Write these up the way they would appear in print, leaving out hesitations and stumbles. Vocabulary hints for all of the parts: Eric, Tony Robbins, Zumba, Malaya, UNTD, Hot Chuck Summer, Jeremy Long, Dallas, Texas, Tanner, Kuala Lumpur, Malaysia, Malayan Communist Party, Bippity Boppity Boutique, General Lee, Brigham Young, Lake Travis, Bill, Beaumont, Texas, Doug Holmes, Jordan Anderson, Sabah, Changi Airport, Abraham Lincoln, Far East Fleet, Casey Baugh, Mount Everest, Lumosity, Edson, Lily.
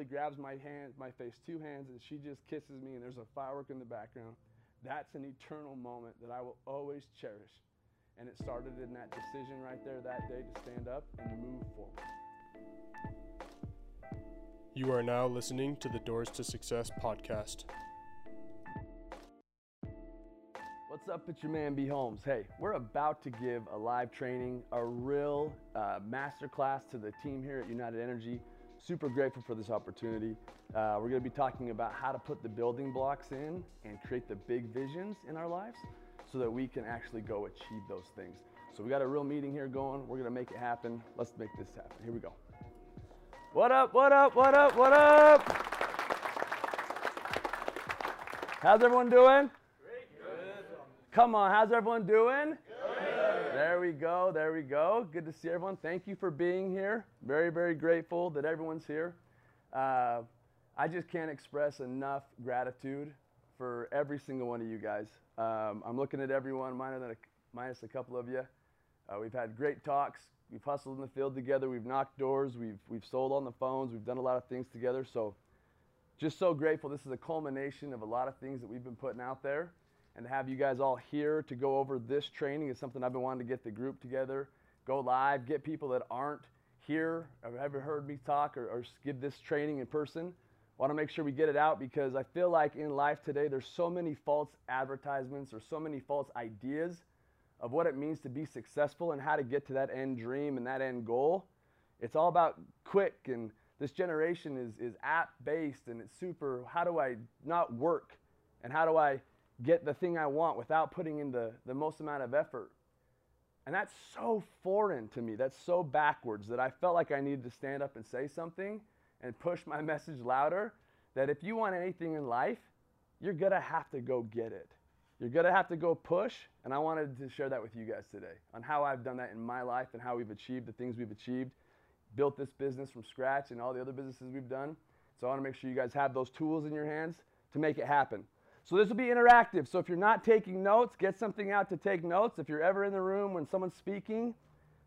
Lily grabs my hand, my face, two hands, and she just kisses me, and there's a firework in the background. That's an eternal moment that I will always cherish. And it started in that decision right there that day to stand up and move forward. You are now listening to the Doors to Success podcast. What's up, it's your man B Holmes. Hey, we're about to give a live training, a real masterclass to the team here at United Energy. Super grateful for this opportunity. We're going to be talking about how to put the building blocks in and create the big visions in our lives so that we can actually go achieve those things. So we got a real meeting here going. We're going to make it happen. Let's make this happen. Here we go. What up, what up, what up, what up? How's everyone doing? Great. Good. Come on, how's everyone doing? Good. There we go, there we go. Good to see everyone. Thank you for being here. Very, very grateful that everyone's here. I just can't express enough gratitude for every single one of you guys. I'm looking at everyone, minus a couple of you. We've had great talks. We've hustled in the field together. We've knocked doors. We've sold on the phones. We've done a lot of things together. So just so grateful. This is a culmination of a lot of things that we've been putting out there. And to have you guys all here to go over this training is something I've been wanting to get the group together, go live, get people that aren't here or haven't heard me talk or give this training in person. I want to make sure we get it out because I feel like in life today there's so many false advertisements or so many false ideas of what it means to be successful and how to get to that end dream and that end goal. It's all about quick, and this generation is app-based, and it's super, how do I not work? And how do I get the thing I want without putting in the most amount of effort? And that's so foreign to me. That's so backwards that I felt like I needed to stand up and say something and push my message louder, that if you want anything in life, you're gonna have to go get it. You're gonna have to go push, and I wanted to share that with you guys today on how I've done that in my life and how we've achieved the things we've achieved, built this business from scratch and all the other businesses we've done. So I wanna make sure you guys have those tools in your hands to make it happen. So this will be interactive. So if you're not taking notes, get something out to take notes. If you're ever in the room when someone's speaking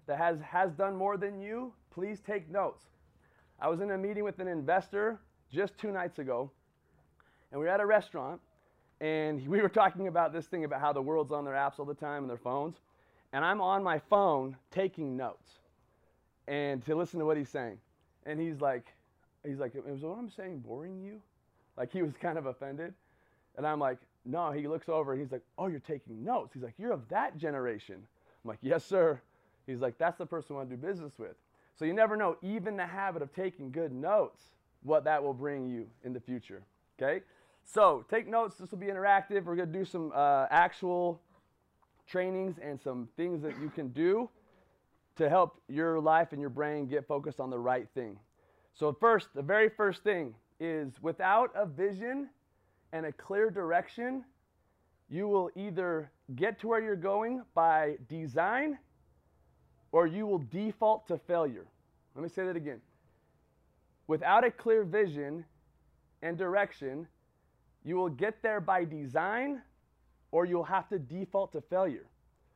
that has done more than you, please take notes. I was in a meeting with an investor just 2 nights ago, and we were at a restaurant. And we were talking about this thing about how the world's on their apps all the time and their phones. And I'm on my phone taking notes and to listen to what he's saying. And he's like, is what I'm saying boring you? Like, he was kind of offended. And I'm like, no. He looks over and he's like, oh, you're taking notes. He's like, you're of that generation. I'm like, yes, sir. He's like, that's the person I want to do business with. So you never know, even the habit of taking good notes, what that will bring you in the future, okay? So take notes, this will be interactive. We're gonna do some actual trainings and some things that you can do to help your life and your brain get focused on the right thing. So first, the very first thing is, without a vision and a clear direction, you will either get to where you're going by design or you will default to failure. Let me say that again. Without a clear vision and direction, you will get there by design or you'll have to default to failure.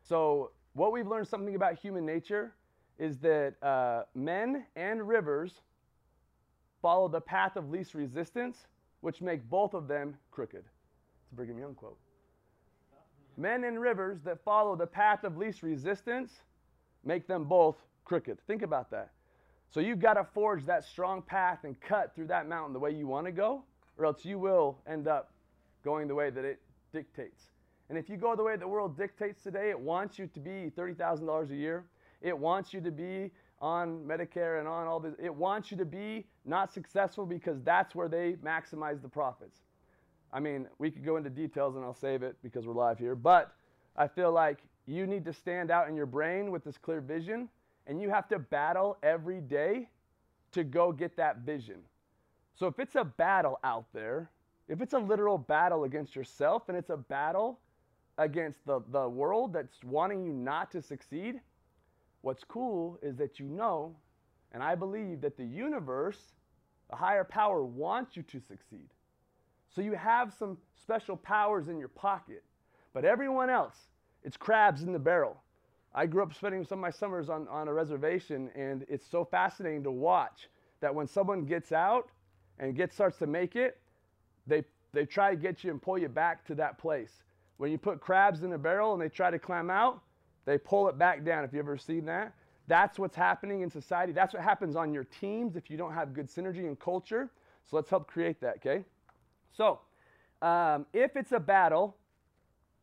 So what we've learned something about human nature is that men and rivers follow the path of least resistance, which make both of them crooked. It's a Brigham Young quote. Men and rivers that follow the path of least resistance make them both crooked. Think about that. So you've got to forge that strong path and cut through that mountain the way you want to go, or else you will end up going the way that it dictates. And if you go the way the world dictates today, it wants you to be $30,000 a year. It wants you to be on Medicare and on all this. It wants you to be not successful because that's where they maximize the profits. I mean, we could go into details and I'll save it because we're live here, but I feel like you need to stand out in your brain with this clear vision, and you have to battle every day to go get that vision. So if it's a battle out there, if it's a literal battle against yourself and it's a battle against the world that's wanting you not to succeed, what's cool is that you know, and I believe that the universe, the higher power, wants you to succeed. So you have some special powers in your pocket, but everyone else, it's crabs in the barrel. I grew up spending some of my summers on a reservation, and it's so fascinating to watch that when someone gets out, and get starts to make it, they try to get you and pull you back to that place. When you put crabs in a barrel and they try to climb out, they pull it back down. If you've ever seen that, that's what's happening in society. That's what happens on your teams if you don't have good synergy and culture. So let's help create that, okay? So if it's a battle,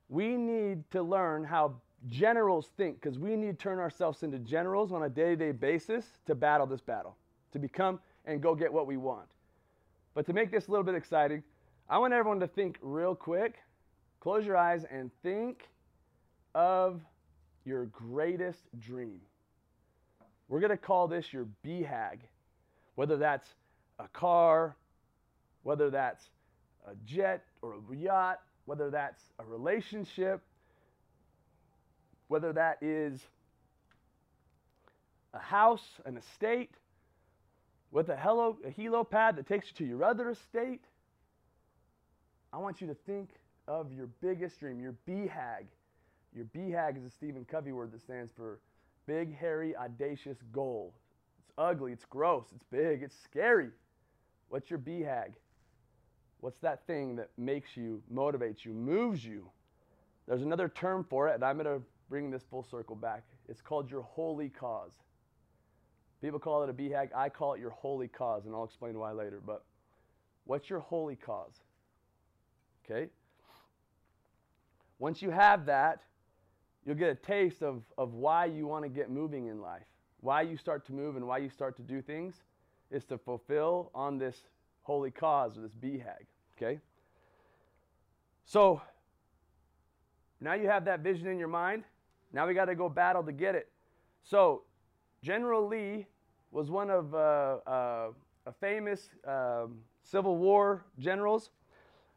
we need to learn how generals think, because we need to turn ourselves into generals on a day-to-day basis to battle this battle, to become and go get what we want. But to make this a little bit exciting, I want everyone to think real quick. Close your eyes and think of your greatest dream. We're going to call this your BHAG, whether that's a car, whether that's a jet or a yacht, whether that's a relationship, whether that is a house, an estate, with a helipad that takes you to your other estate. I want you to think of your biggest dream, your BHAG. Your BHAG is a Stephen Covey word that stands for big, hairy, audacious goal. It's ugly, it's gross, it's big, it's scary. What's your BHAG? What's that thing that makes you, motivates you, moves you? There's another term for it, and I'm going to bring this full circle back. It's called your holy cause. People call it a BHAG. I call it your holy cause, and I'll explain why later. But what's your holy cause? Okay? Once you have that, you'll get a taste of why you want to get moving in life. Why you start to move and why you start to do things is to fulfill on this holy cause or this BHAG, okay? So now you have that vision in your mind. Now we got to go battle to get it. So General Lee was one of a famous Civil War generals.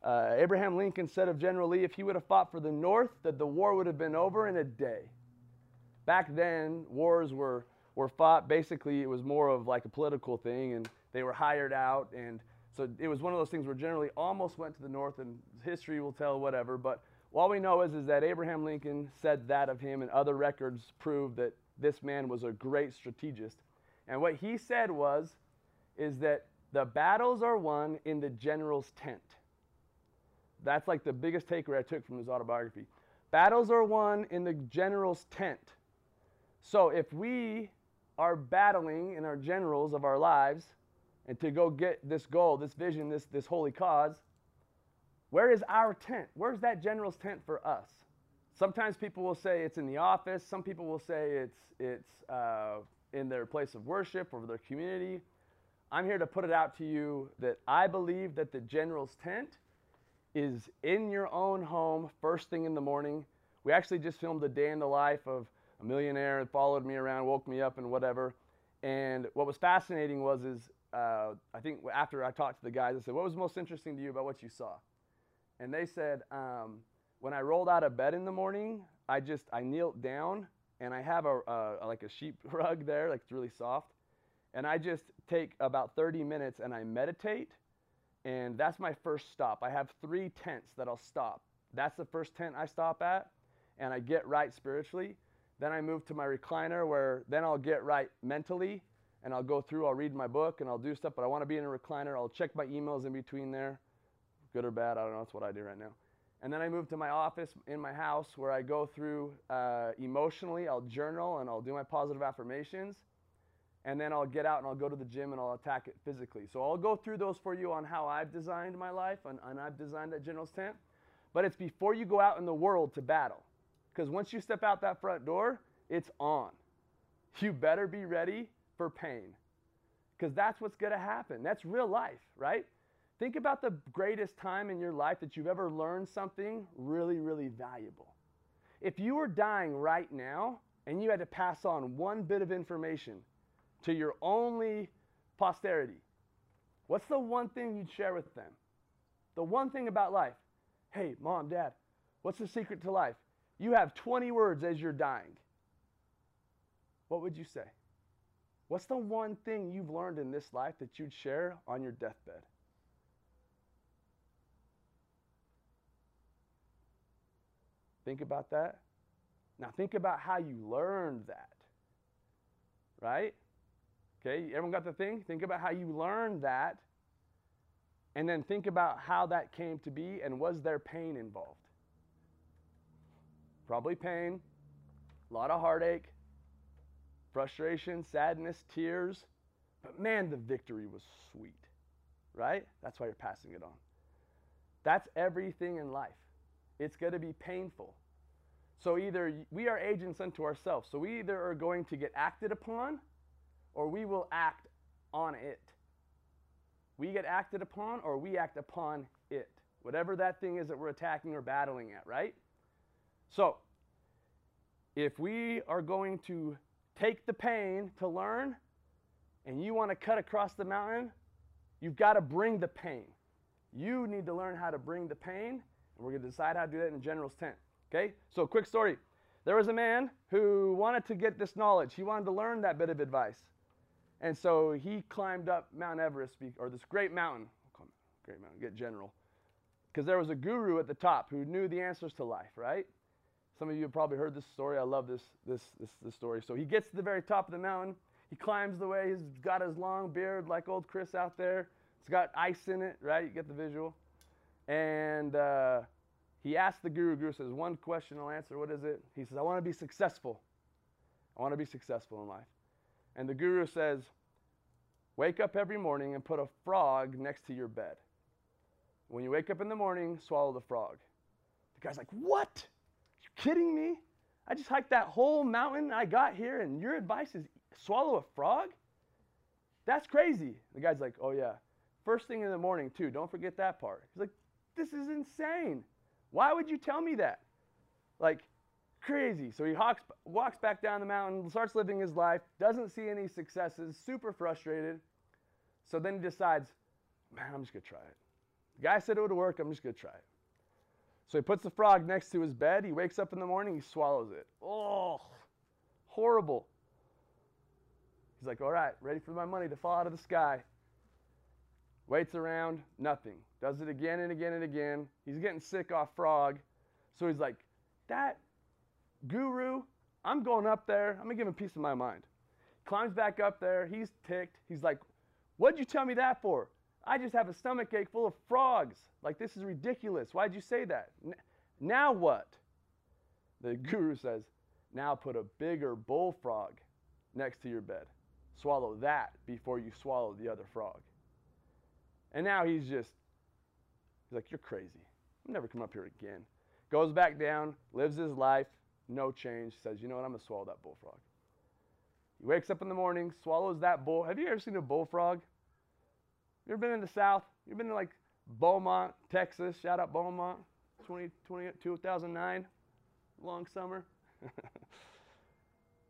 Abraham Lincoln said of General Lee, if he would have fought for the North, that the war would have been over in a day. Back then, wars were fought. Basically, it was more of like a political thing, and they were hired out. And so it was one of those things where General Lee almost went to the North, and history will tell whatever. But all we know is that Abraham Lincoln said that of him, and other records prove that this man was a great strategist. And what he said is that the battles are won in the general's tent. That's like the biggest takeaway I took from his autobiography. Battles are won in the general's tent. So if we are battling in our generals of our lives and to go get this goal, this vision, this holy cause, where is our tent? Where's that general's tent for us? Sometimes people will say it's in the office. Some people will say it's in their place of worship or their community. I'm here to put it out to you that I believe that the general's tent is in your own home first thing in the morning. We actually just filmed a day in the life of a millionaire that followed me around, woke me up and whatever. And what was fascinating was I think after I talked to the guys, I said, what was most interesting to you about what you saw? And they said, when I rolled out of bed in the morning, I kneeled down and I have like a sheep rug there, like it's really soft. And I just take about 30 minutes and I meditate. And that's my first stop. I have 3 tents that I'll stop. That's the first tent I stop at, and I get right spiritually. Then I move to my recliner where then I'll get right mentally, and I'll go through, I'll read my book, and I'll do stuff, but I want to be in a recliner. I'll check my emails in between there, good or bad, I don't know, that's what I do right now. And then I move to my office in my house where I go through emotionally, I'll journal, and I'll do my positive affirmations. And then I'll get out and I'll go to the gym and I'll attack it physically. So I'll go through those for you on how I've designed my life and I've designed that general's tent. But it's before you go out in the world to battle. Because once you step out that front door, it's on. You better be ready for pain. Because that's what's going to happen. That's real life, right? Think about the greatest time in your life that you've ever learned something really, really valuable. If you were dying right now and you had to pass on one bit of information to your only posterity, what's the one thing you'd share with them? The one thing about life. Hey, mom, dad, what's the secret to life? You have 20 words as you're dying. What would you say? What's the one thing you've learned in this life that you'd share on your deathbed? Think about that. Now think about how you learned that, right? Okay, everyone got the thing? Think about how you learned that and then think about how that came to be, and was there pain involved? Probably pain, a lot of heartache, frustration, sadness, tears. But man, the victory was sweet, right? That's why you're passing it on. That's everything in life. It's going to be painful. So either we are agents unto ourselves. So we either are going to get acted upon, or we will act on it. We get acted upon, or we act upon it. Whatever that thing is that we're attacking or battling at, right? So if we are going to take the pain to learn, and you want to cut across the mountain, you've got to bring the pain. You need to learn how to bring the pain, and we're going to decide how to do that in General's tent. Okay? So quick story. There was a man who wanted to get this knowledge. He wanted to learn that bit of advice. And so he climbed up Mount Everest, or this great mountain. We'll call it Great Mountain, get General. Because there was a guru at the top who knew the answers to life, right? Some of you have probably heard this story. I love this story. So he gets to the very top of the mountain. He climbs the way. He's got his long beard like old Chris out there. It's got ice in it, right? You get the visual. And he asked the guru. Guru says, one question I'll answer. What is it? He says, I want to be successful. I want to be successful in life. And the guru says, wake up every morning and put a frog next to your bed. When you wake up in the morning, swallow the frog. The guy's like, what? Are you kidding me? I just hiked that whole mountain and I got here, and your advice is swallow a frog? That's crazy. The guy's like, oh yeah. First thing in the morning too, don't forget that part. He's like, this is insane. Why would you tell me that? Like, crazy. So he walks back down the mountain, starts living his life, doesn't see any successes, super frustrated. So then he decides, man, I'm just going to try it. The guy said it would work, I'm just going to try it. So he puts the frog next to his bed, he wakes up in the morning, he swallows it. Oh, horrible. He's like, all right, ready for my money to fall out of the sky. Waits around, nothing. Does it again and again and again. He's getting sick off frog. So he's like, that guru, I'm going up there. I'm going to give him peace of my mind. Climbs back up there. He's ticked. He's like, what'd you tell me that for? I just have a stomach ache full of frogs. Like, this is ridiculous. Why'd you say that? Now what? The guru says, now put a bigger bullfrog next to your bed. Swallow that before you swallow the other frog. And now he's like, you're crazy. I'm never coming up here again. Goes back down, lives his life, no change. Says, you know what, I'm going to swallow that bullfrog. He wakes up in the morning, swallows that bull. Have you ever seen a bullfrog? You ever been in the South? You ever been to like Beaumont, Texas? Shout out Beaumont, 2009, long summer.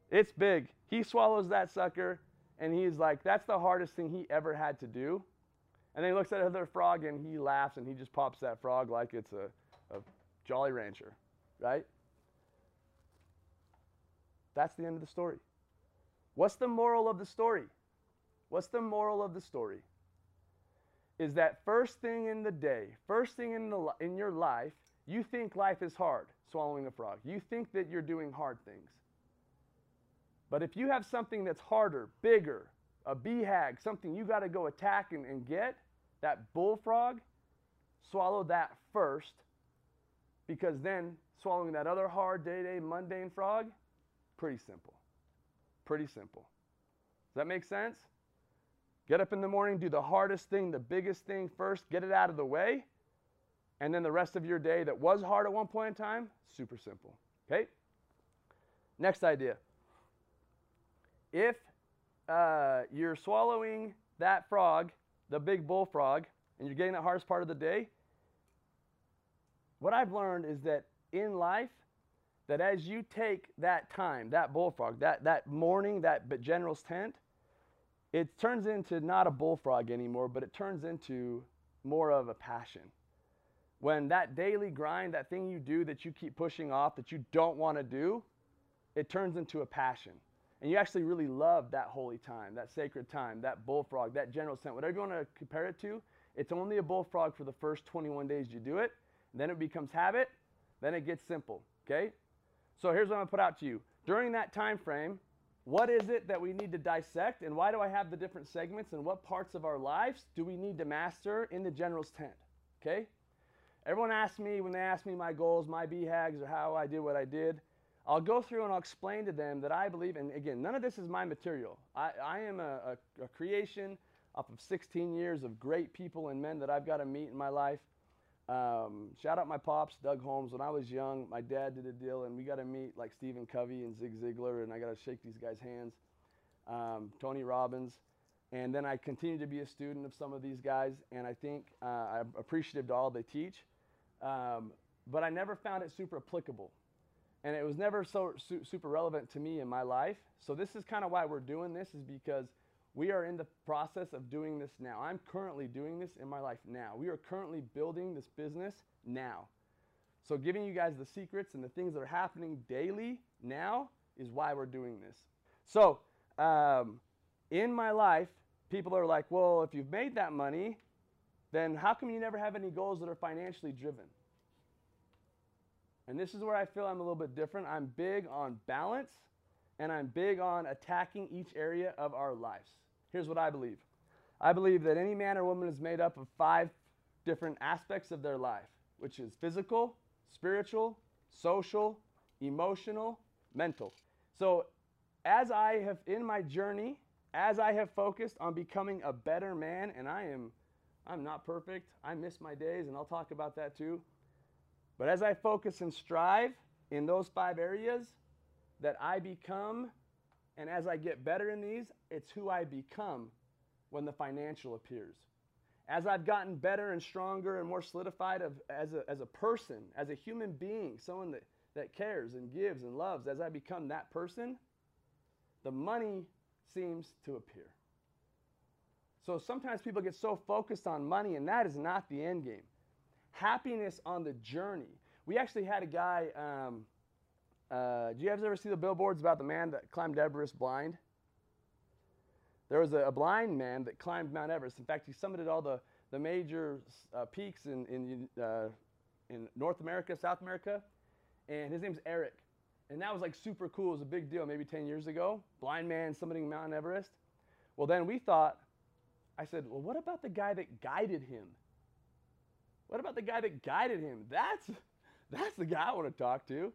It's big. He swallows that sucker, and he's like, that's the hardest thing he ever had to do. And then he looks at another frog, and he laughs, and he just pops that frog like it's a Jolly Rancher, right? That's the end of the story. What's the moral of the story? What's the moral of the story? Is that first thing in the day, first thing in your life, you think life is hard, swallowing a frog. You think that you're doing hard things. But if you have something that's harder, bigger, a BHAG, something you got to go attack and get, that bullfrog, swallow that first, because then swallowing that other hard day-to-day mundane frog, pretty simple. Pretty simple. Does that make sense? Get up in the morning, do the hardest thing, the biggest thing first, get it out of the way, and then the rest of your day that was hard at one point in time, super simple. Okay? Next idea. If you're swallowing that frog, the big bullfrog, and you're getting the hardest part of the day, what I've learned is that in life, that as you take that time, that bullfrog, that morning, that general's tent, it turns into not a bullfrog anymore, but it turns into more of a passion. When that daily grind, that thing you do that you keep pushing off, that you don't want to do, it turns into a passion. And you actually really love that holy time, that sacred time, that bullfrog, that general's tent, whatever you want to compare it to. It's only a bullfrog for the first 21 days you do it. Then it becomes habit. Then it gets simple. Okay? So here's what I'm going to put out to you. During that time frame, What is it that we need to dissect, and why do I have the different segments, and what parts of our lives do we need to master in the general's tent? Okay? Everyone asks me, when they ask me my goals, my BHAGs, or how I do what I did, I'll go through and I'll explain to them that I believe, and again, none of this is my material. I am a creation off of 16 years of great people and men that I've got to meet in my life. Shout out my pops, Doug Holmes. When I was young, my dad did a deal, and we got to meet like Stephen Covey and Zig Ziglar, and I got to shake these guys' hands, Tony Robbins. And then I continue to be a student of some of these guys, and I think I'm appreciative to all they teach. But I never found it super applicable. And it was never so super relevant to me in my life. So this is kind of why we're doing this, is because we are in the process of doing this now. I'm currently doing this in my life now. We are currently building this business now. So giving you guys the secrets and the things that are happening daily now is why we're doing this. So in my life, people are like, well, if you've made that money, then how come you never have any goals that are financially driven? And this is where I feel I'm a little bit different. I'm big on balance, and I'm big on attacking each area of our lives. Here's what I believe. I believe that any man or woman is made up of 5 different aspects of their life, which is physical, spiritual, social, emotional, mental. So as I have in my journey, as I have focused on becoming a better man, and I'm not perfect, I miss my days, and I'll talk about that too. But as I focus and strive in those 5 areas that I become, and as I get better in these, it's who I become when the financial appears. As I've gotten better and stronger and more solidified as a person, as a human being, someone that cares and gives and loves, as I become that person, the money seems to appear. So sometimes people get so focused on money, and that is not the end game. Happiness on the journey. We actually had a guy, do you guys ever see the billboards about the man that climbed Everest blind? There was a blind man that climbed Mount Everest. In fact, he summited all the major peaks in North America, South America, and his name's Eric. And that was like super cool. It was a big deal maybe 10 years ago. Blind man summiting Mount Everest. Well, then we thought, I said, well, what about the guy that guided him? What about the guy that guided him? That's the guy I want to talk to.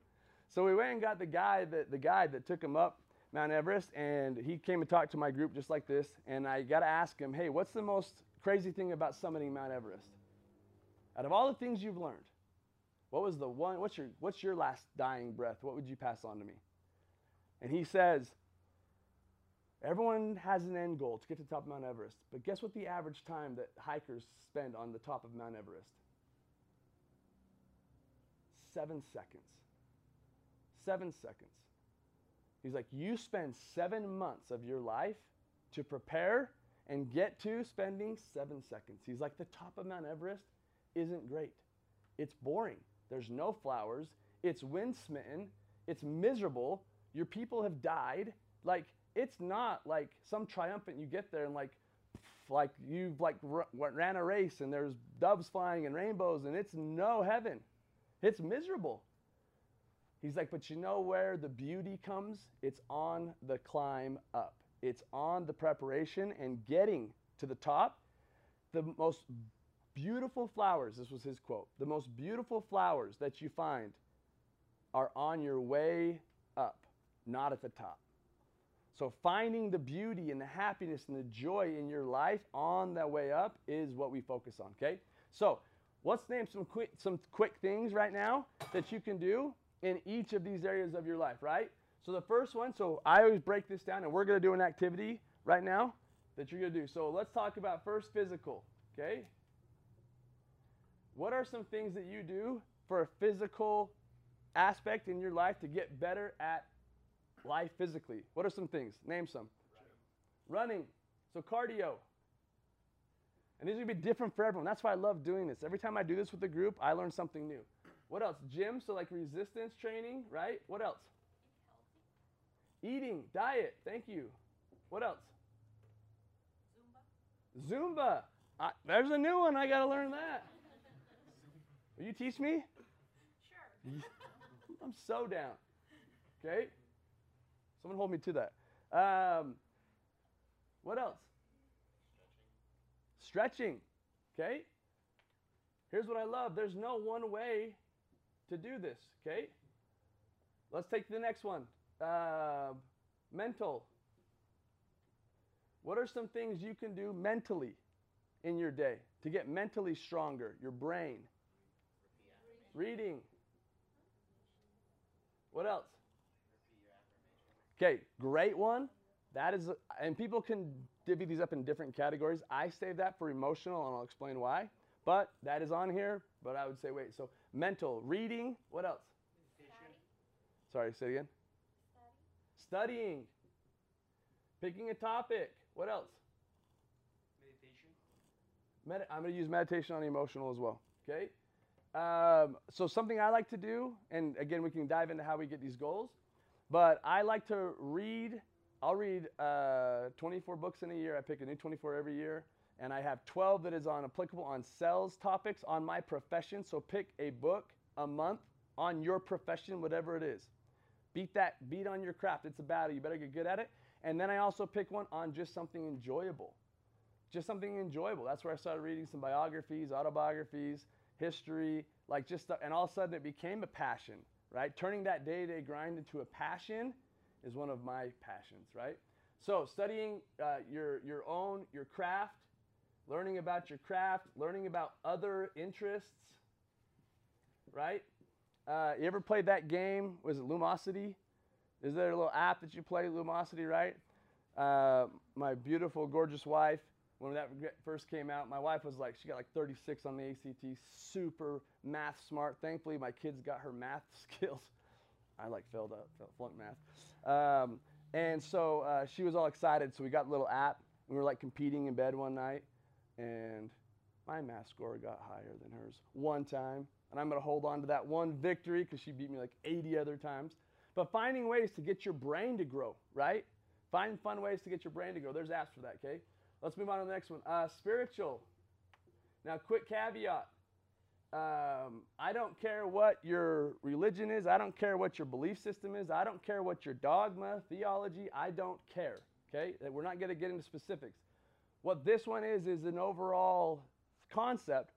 So we went and got the guide that took him up Mount Everest, and he came and talked to my group just like this, and I got to ask him, hey, what's the most crazy thing about summiting Mount Everest? Out of all the things you've learned, what was the one, what's your last dying breath? What would you pass on to me? And he says, everyone has an end goal to get to the top of Mount Everest, but guess what the average time that hikers spend on the top of Mount Everest? 7 seconds. 7 seconds. He's like, you spend 7 months of your life to prepare and get to spending 7 seconds. He's like, the top of Mount Everest isn't great. It's boring. There's no flowers. It's wind-smitten. It's miserable. Your people have died. Like, it's not like some triumphant you get there and like you've like ran a race and there's doves flying and rainbows and it's no heaven. It's miserable. He's like, but you know where the beauty comes? It's on the climb up. It's on the preparation and getting to the top. The most beautiful flowers, this was his quote, the most beautiful flowers that you find are on your way up, not at the top. So finding the beauty and the happiness and the joy in your life on that way up is what we focus on, okay? So let's name some quick things right now that you can do in each of these areas of your life, right? So the first one, so I always break this down, and we're gonna do an activity right now that you're gonna do. So let's talk about first physical, okay? What are some things that you do for a physical aspect in your life to get better at life physically? What are some things? Name some. Running, so cardio. And these are gonna be different for everyone. That's why I love doing this. Every time I do this with the group, I learn something new. What else? Gym, so like resistance training, right? What else? Eating, diet, thank you. What else? Zumba. Zumba. There's a new one, I gotta learn that. Will you teach me? Sure. I'm so down, okay? Someone hold me to that. What else? Stretching. Okay? Here's what I love. There's no one way to do this. Okay? Let's take the next one. Mental. What are some things you can do mentally in your day to get mentally stronger? Your brain. Reading. What else? Okay, great one. That is, and people can divvy these up in different categories. I save that for emotional, and I'll explain why. But that is on here, but I would say wait. So mental, reading, what else? Study. Sorry, say it again. Study. Studying. Picking a topic. What else? Meditation. I'm going to use meditation on emotional as well, okay? So something I like to do, and again, we can dive into how we get these goals, but I like to read. I'll read 24 books in a year. I pick a new 24 every year, and I have 12 that is on applicable on sales topics on my profession. So pick a book a month on your profession, whatever it is. Beat that, beat on your craft. It's a battle. You better get good at it. And then I also pick one on just something enjoyable. Just something enjoyable. That's where I started reading some biographies, autobiographies, history, like just stuff. And all of a sudden it became a passion, right? Turning that day-to-day grind into a passion is one of my passions, right? So studying your craft, learning about your craft, learning about other interests, right? You ever played that game? Was it Lumosity? Is there a little app that you play, Lumosity, right? My beautiful, gorgeous wife, when that first came out, my wife was like, she got like 36 on the ACT, super math smart. Thankfully, my kids got her math skills. I like failed up, flunked math. And so she was all excited. So we got a little app. We were like competing in bed one night. And my math score got higher than hers one time. And I'm going to hold on to that one victory because she beat me like 80 other times. But finding ways to get your brain to grow, right? Find fun ways to get your brain to grow. There's apps for that, okay? Let's move on to the next one. Spiritual. Now, quick caveat. I don't care what your religion is. I don't care what your belief system is. I don't care what your dogma, theology. I don't care. Okay? We're not going to get into specifics. What this one is an overall concept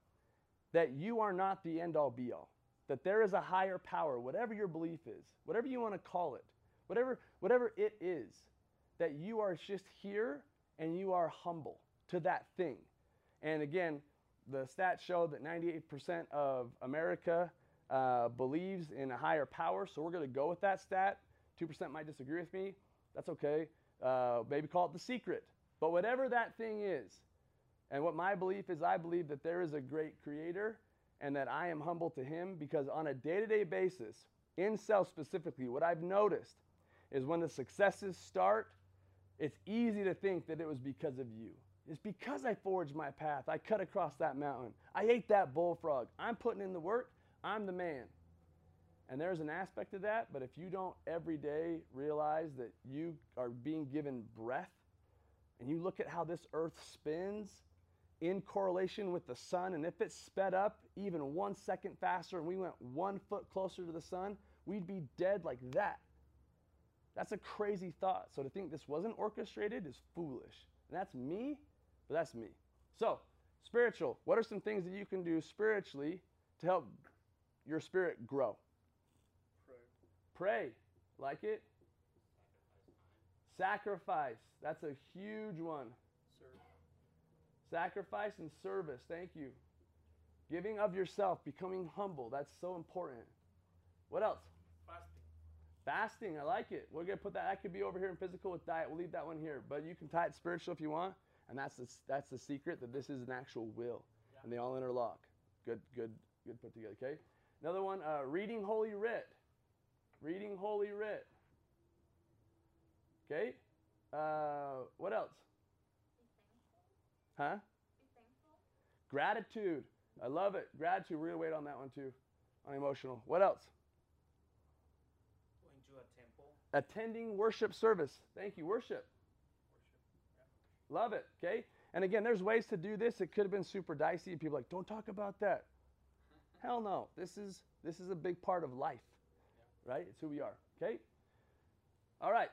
that you are not the end-all, be-all. That there is a higher power, whatever your belief is, whatever you want to call it, whatever it is, that you are just here and you are humble to that thing. And again, the stats show that 98% of America believes in a higher power, so we're going to go with that stat. 2% might disagree with me. That's okay. Maybe call it the secret. But whatever that thing is, and what my belief is, I believe that there is a great creator and that I am humble to him because on a day-to-day basis, in sales specifically, what I've noticed is when the successes start, it's easy to think that it was because of you. It's because I forged my path. I cut across that mountain. I ate that bullfrog. I'm putting in the work. I'm the man. And there's an aspect of that, but if you don't every day realize that you are being given breath, and you look at how this earth spins in correlation with the sun, and if it sped up even 1 second faster and we went 1 foot closer to the sun, we'd be dead like that. That's a crazy thought. So to think this wasn't orchestrated is foolish. And that's me. But that's me. So, spiritual. What are some things that you can do spiritually to help your spirit grow? Pray. Pray. Like it? Sacrifice. That's a huge one. Serve. Sacrifice and service. Thank you. Giving of yourself. Becoming humble. That's so important. What else? Fasting. Fasting. I like it. We're going to put that. That could be over here in physical with diet. We'll leave that one here. But you can tie it spiritual if you want. And that's the secret, that this is an actual will. Yeah. And they all interlock. Good put together, okay? Another one, reading Holy Writ. Reading Holy Writ. Okay? What else? Be thankful. Huh? Be thankful. Gratitude. I love it. Gratitude. We're going to wait on that one, too, on emotional. What else? Going to a temple. Attending worship service. Thank you. Worship. Love it, okay? And again, there's ways to do this. It could have been super dicey. People are like, don't talk about that. Hell no. This is a big part of life, yeah. Right? It's who we are, okay? All right.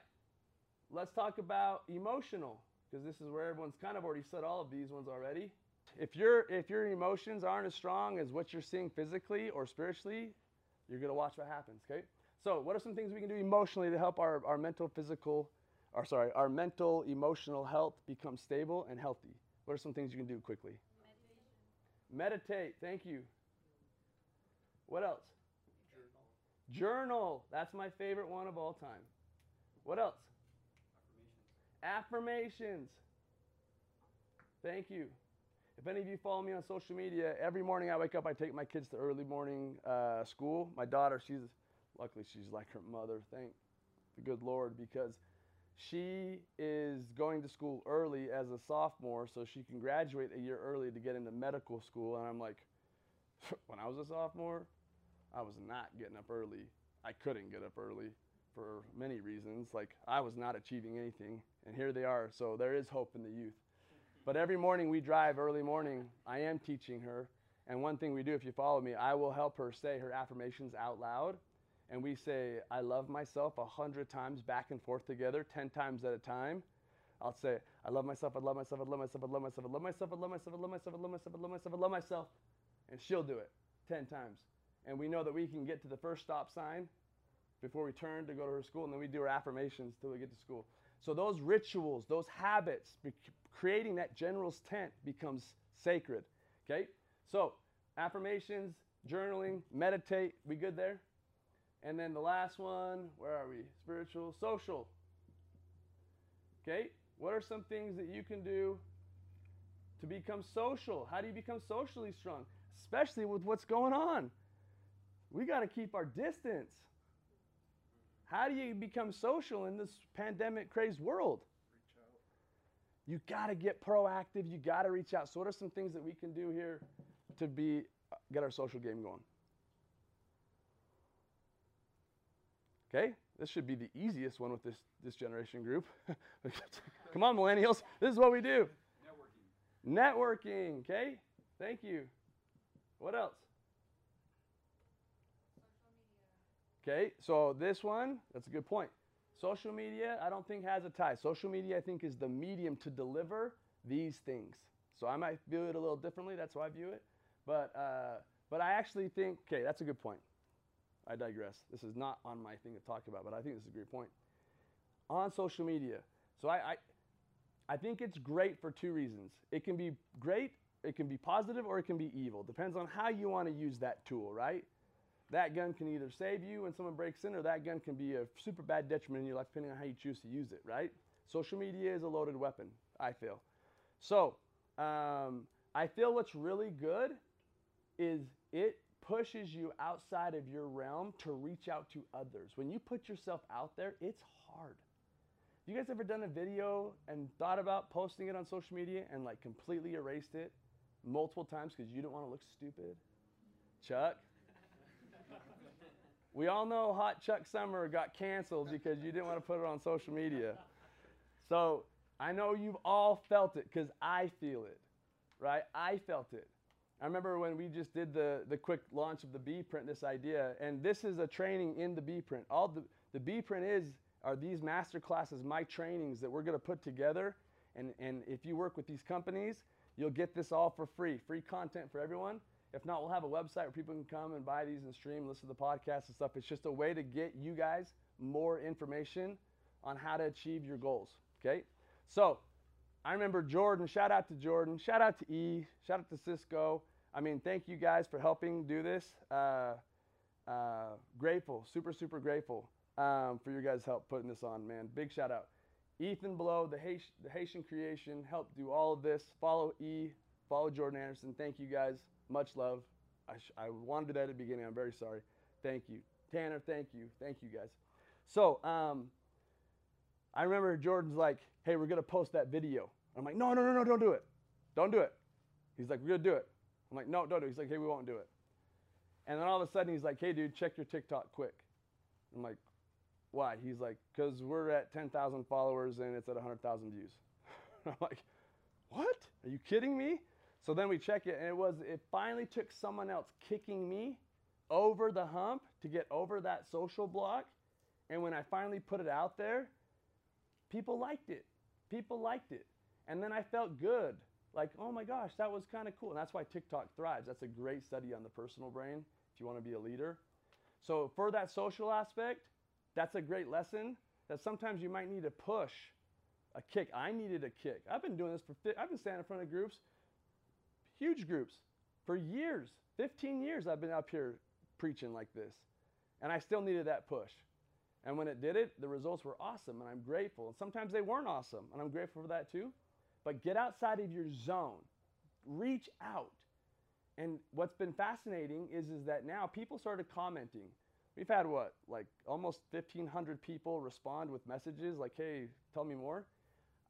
Let's talk about emotional, because this is where everyone's kind of already said all of these ones already. If your emotions aren't as strong as what you're seeing physically or spiritually, you're going to watch what happens, okay? So what are some things we can do emotionally to help our mental, emotional health become stable and healthy? What are some things you can do quickly? Meditation. Meditate, thank you. What else? Journal. Journal, that's my favorite one of all time. What else? Affirmations. Thank you. If any of you follow me on social media, every morning I wake up, I take my kids to early morning school. My daughter, luckily she's like her mother, thank the good Lord, because she is going to school early as a sophomore so she can graduate a year early to get into medical school. And I'm like, when I was a sophomore, I was not getting up early. I couldn't get up early for many reasons. Like, I was not achieving anything. And here they are, so there is hope in the youth. But every morning we drive early morning, I am teaching her. And one thing we do, if you follow me, I will help her say her affirmations out loud. And we say, I love myself 100 times back and forth together, 10 times at a time. I'll say, I love myself, I love myself, I love myself, I love myself, I love myself, I love myself, I love myself, I love myself, I love myself, I love myself. And she'll do it 10 times. And we know that we can get to the first stop sign before we turn to go to her school, and then we do our affirmations till we get to school. So those rituals, those habits, creating that general's tent becomes sacred, okay? So affirmations, journaling, meditate, we good there? And then the last one, where are we? Spiritual, social, okay? What are some things that you can do to become social? How do you become socially strong? Especially with what's going on. We gotta keep our distance. How do you become social in this pandemic crazed world? Reach out. You gotta get proactive, you gotta reach out. So what are some things that we can do here to get our social game going? Okay, this should be the easiest one with this generation group. Come on, millennials, this is what we do. Networking. Networking, okay, thank you. What else? Okay, so this one, that's a good point. Social media, I don't think has a tie. Social media, I think, is the medium to deliver these things. So I might view it a little differently. That's how I view it. But I actually think, okay, that's a good point. I digress. This is not on my thing to talk about, but I think this is a great point. On social media. So I think it's great for two reasons. It can be great, it can be positive, or it can be evil. Depends on how you want to use that tool, right? That gun can either save you when someone breaks in, or that gun can be a super bad detriment in your life, depending on how you choose to use it, right? Social media is a loaded weapon, I feel. So I feel what's really good is it pushes you outside of your realm to reach out to others. When you put yourself out there, it's hard. You guys ever done a video and thought about posting it on social media and like completely erased it multiple times because you didn't want to look stupid? Chuck? We all know Hot Chuck Summer got canceled because you didn't want to put it on social media. So I know you've all felt it because I feel it, right? I felt it. I remember when we just did the quick launch of the B-Print, this idea, and this is a training in the B-Print. All the B-Print are these master classes, my trainings that we're going to put together. And if you work with these companies, you'll get this all for free, free content for everyone. If not, we'll have a website where people can come and buy these and stream, listen to the podcast and stuff. It's just a way to get you guys more information on how to achieve your goals, okay? So I remember Jordan, shout out to E, shout out to Cisco. I mean, thank you guys for helping do this. Grateful, super, super grateful for your guys' help putting this on, man. Big shout out. Ethan Blow, the Haitian creation, helped do all of this. Follow E, follow Jordan Anderson. Thank you guys. Much love. I wanted to do that at the beginning. I'm very sorry. Thank you. Tanner, thank you. Thank you, guys. So I remember Jordan's like, hey, we're going to post that video. I'm like, no, no, no, no, don't do it. Don't do it. He's like, we're going to do it. I'm like, no, don't do it. He's like, hey, we won't do it. And then all of a sudden, he's like, hey, dude, check your TikTok quick. I'm like, why? He's like, because we're at 10,000 followers and it's at 100,000 views. I'm like, what? Are you kidding me? So then we check it, and it finally took someone else kicking me over the hump to get over that social block. And when I finally put it out there, people liked it. People liked it. And then I felt good. Like, oh my gosh, that was kind of cool. And that's why TikTok thrives. That's a great study on the personal brain if you want to be a leader. So for that social aspect, that's a great lesson that sometimes you might need to push a kick. I needed a kick. I've been doing this for, I've been standing in front of groups, huge groups, for years. 15 years I've been up here preaching like this. And I still needed that push. And when it did it, the results were awesome, and I'm grateful. And sometimes they weren't awesome, and I'm grateful for that too. But get outside of your zone. Reach out. And what's been fascinating is that now people started commenting. We've had what, like almost 1,500 people respond with messages like, hey, tell me more.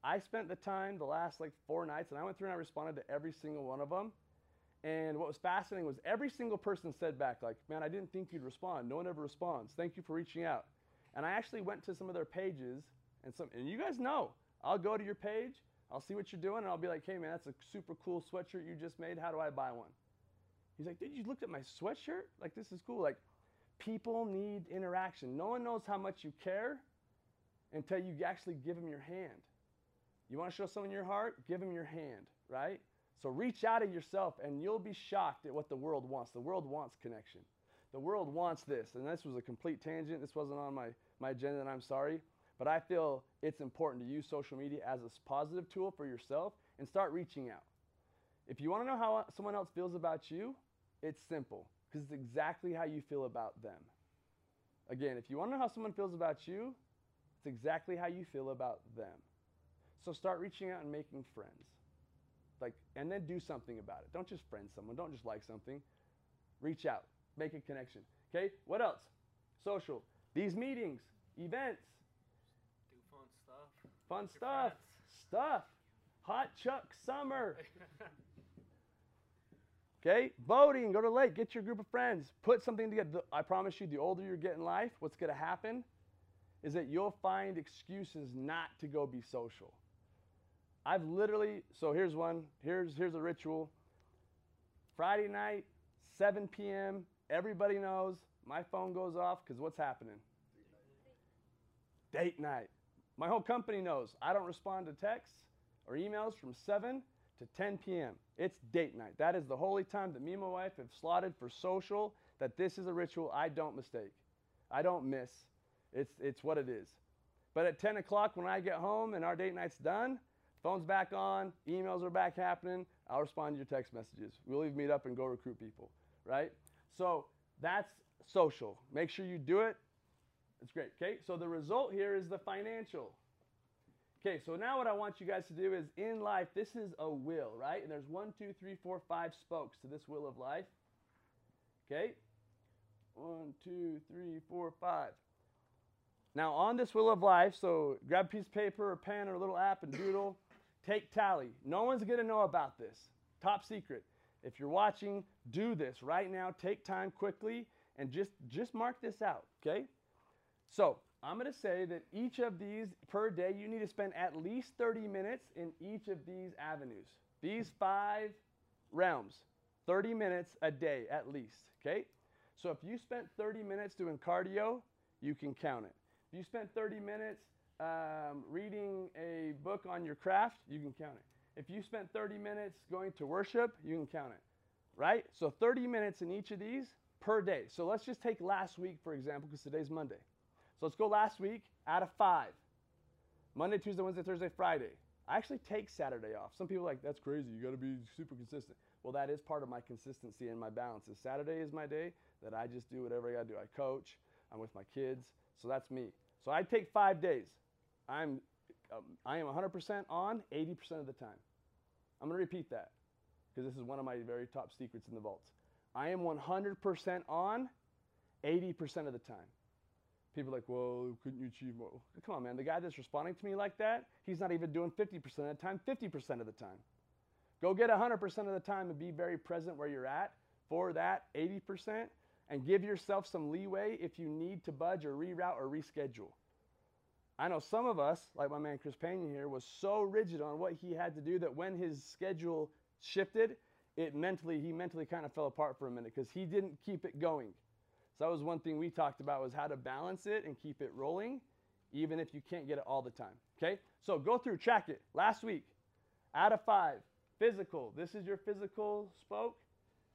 I spent the time the last like 4 nights, and I went through and I responded to every single one of them. And what was fascinating was every single person said back like, man, I didn't think you'd respond. No one ever responds. Thank you for reaching out. And I actually went to some of their pages, and you guys know, I'll go to your page, I'll see what you're doing, and I'll be like, hey man, that's a super cool sweatshirt you just made, how do I buy one? He's like, dude, you looked at my sweatshirt? Like, this is cool. Like, people need interaction. No one knows how much you care until you actually give them your hand. You wanna show someone your heart? Give them your hand, right? So reach out of yourself, and you'll be shocked at what the world wants. The world wants connection. The world wants this, and this was a complete tangent. This wasn't on my agenda, and I'm sorry, but I feel it's important to use social media as a positive tool for yourself and start reaching out. If you want to know how someone else feels about you, it's simple, because it's exactly how you feel about them. Again, if you want to know how someone feels about you, it's exactly how you feel about them. So start reaching out and making friends, and then do something about it. Don't just friend someone. Don't just like something. Reach out. Make a connection. Okay, what else? Social. These meetings, events. Do fun stuff. Fun stuff. Stuff. Hot Chuck Summer. Okay, boating. Go to the lake. Get your group of friends. Put something together. I promise you, the older you get in life, what's going to happen is that you'll find excuses not to go be social. I've literally, so here's one. Here's a ritual. Friday night, 7 p.m., everybody knows my phone goes off because what's happening? Date night. My whole company knows I don't respond to texts or emails from 7 to 10 p.m. It's date night. That is the holy time that me and my wife have slotted for social, that this is a ritual I don't mistake. I don't miss. It's what it is. But at 10 o'clock when I get home and our date night's done, phone's back on, emails are back happening, I'll respond to your text messages. We'll even meet up and go recruit people, right? So that's social. Make sure you do it. It's great, okay? So the result here is the financial. Okay, so now what I want you guys to do is in life, this is a wheel, right? And there's 1, 2, 3, 4, 5 spokes to this wheel of life, okay? 1, 2, 3, 4, 5. Now on this wheel of life, so grab a piece of paper, a pen, or a little app and doodle. Take tally. No one's going to know about this. Top secret. If you're watching, do this right now. Take time quickly and just mark this out, okay? So I'm going to say that each of these per day, you need to spend at least 30 minutes in each of these avenues. These 5 realms, 30 minutes a day at least, okay? So if you spent 30 minutes doing cardio, you can count it. If you spent 30 minutes reading a book on your craft, you can count it. If you spent 30 minutes going to worship, you can count it, right? So 30 minutes in each of these per day. So let's just take last week, for example, because today's Monday. So let's go last week out of 5. Monday, Tuesday, Wednesday, Thursday, Friday. I actually take Saturday off. Some people are like, that's crazy. You got to be super consistent. Well, that is part of my consistency and my balance. Is Saturday is my day that I just do whatever I got to do. I coach. I'm with my kids. So that's me. So I take 5 days. I am 100% on 80% of the time. I'm going to repeat that because this is one of my very top secrets in the vaults. I am 100% on 80% of the time. People are like, well, couldn't you achieve more? Come on, man. The guy that's responding to me like that, he's not even doing 50% of the time, 50% of the time. Go get 100% of the time and be very present where you're at for that 80% and give yourself some leeway if you need to budge or reroute or reschedule. I know some of us, like my man Chris Payne here, was so rigid on what he had to do that when his schedule shifted, he mentally kind of fell apart for a minute because he didn't keep it going. So that was one thing we talked about was how to balance it and keep it rolling even if you can't get it all the time, okay? So go through, track it. Last week, out of 5, physical. This is your physical spoke.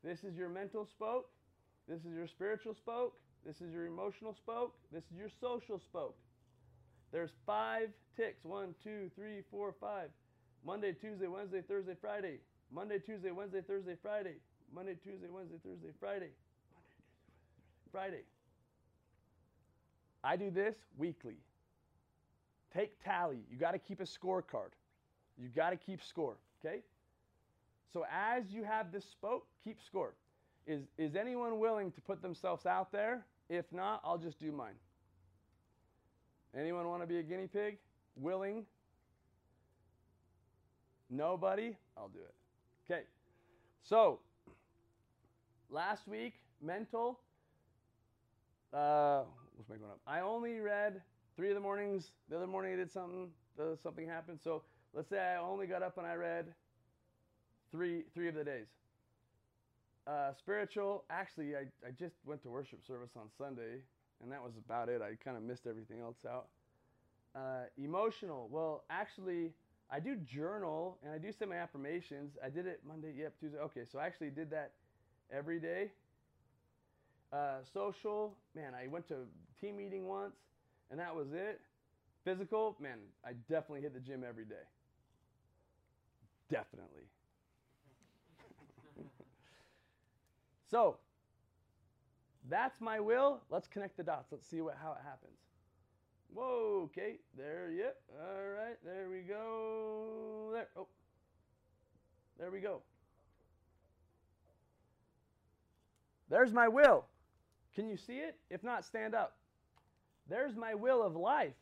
This is your mental spoke. This is your spiritual spoke. This is your emotional spoke. This is your social spoke. There's 5 ticks. 1, 2, 3, 4, 5. Monday, Tuesday, Wednesday, Thursday, Friday. Monday, Tuesday, Wednesday, Thursday, Friday. Monday, Tuesday, Wednesday, Thursday, Friday. Monday, Tuesday, Wednesday, Friday. I do this weekly. Take tally. You got to keep a scorecard. You got to keep score, okay? So as you have this spoke, keep score. Is anyone willing to put themselves out there? If not, I'll just do mine. Anyone want to be a guinea pig? Willing? Nobody? I'll do it. Okay. So last week, mental. What's my going up? I only read 3 of the mornings. The other morning I did something. Something happened. So let's say I only got up and I read three of the days. Spiritual. Actually, I just went to worship service on Sunday, and that was about it. I kind of missed everything else out. Emotional. Well, actually, I do journal, and I do say my affirmations. I did it Monday, yep, Tuesday. Okay, so I actually did that every day. Social, man, I went to a team meeting once, and that was it. Physical, man, I definitely hit the gym every day. Definitely. So, that's my will. Let's connect the dots. Let's see how it happens. Whoa, okay, there, yep, all right, there we go, there, oh, there we go. There's my will. Can you see it? If not, stand up. There's my will of life.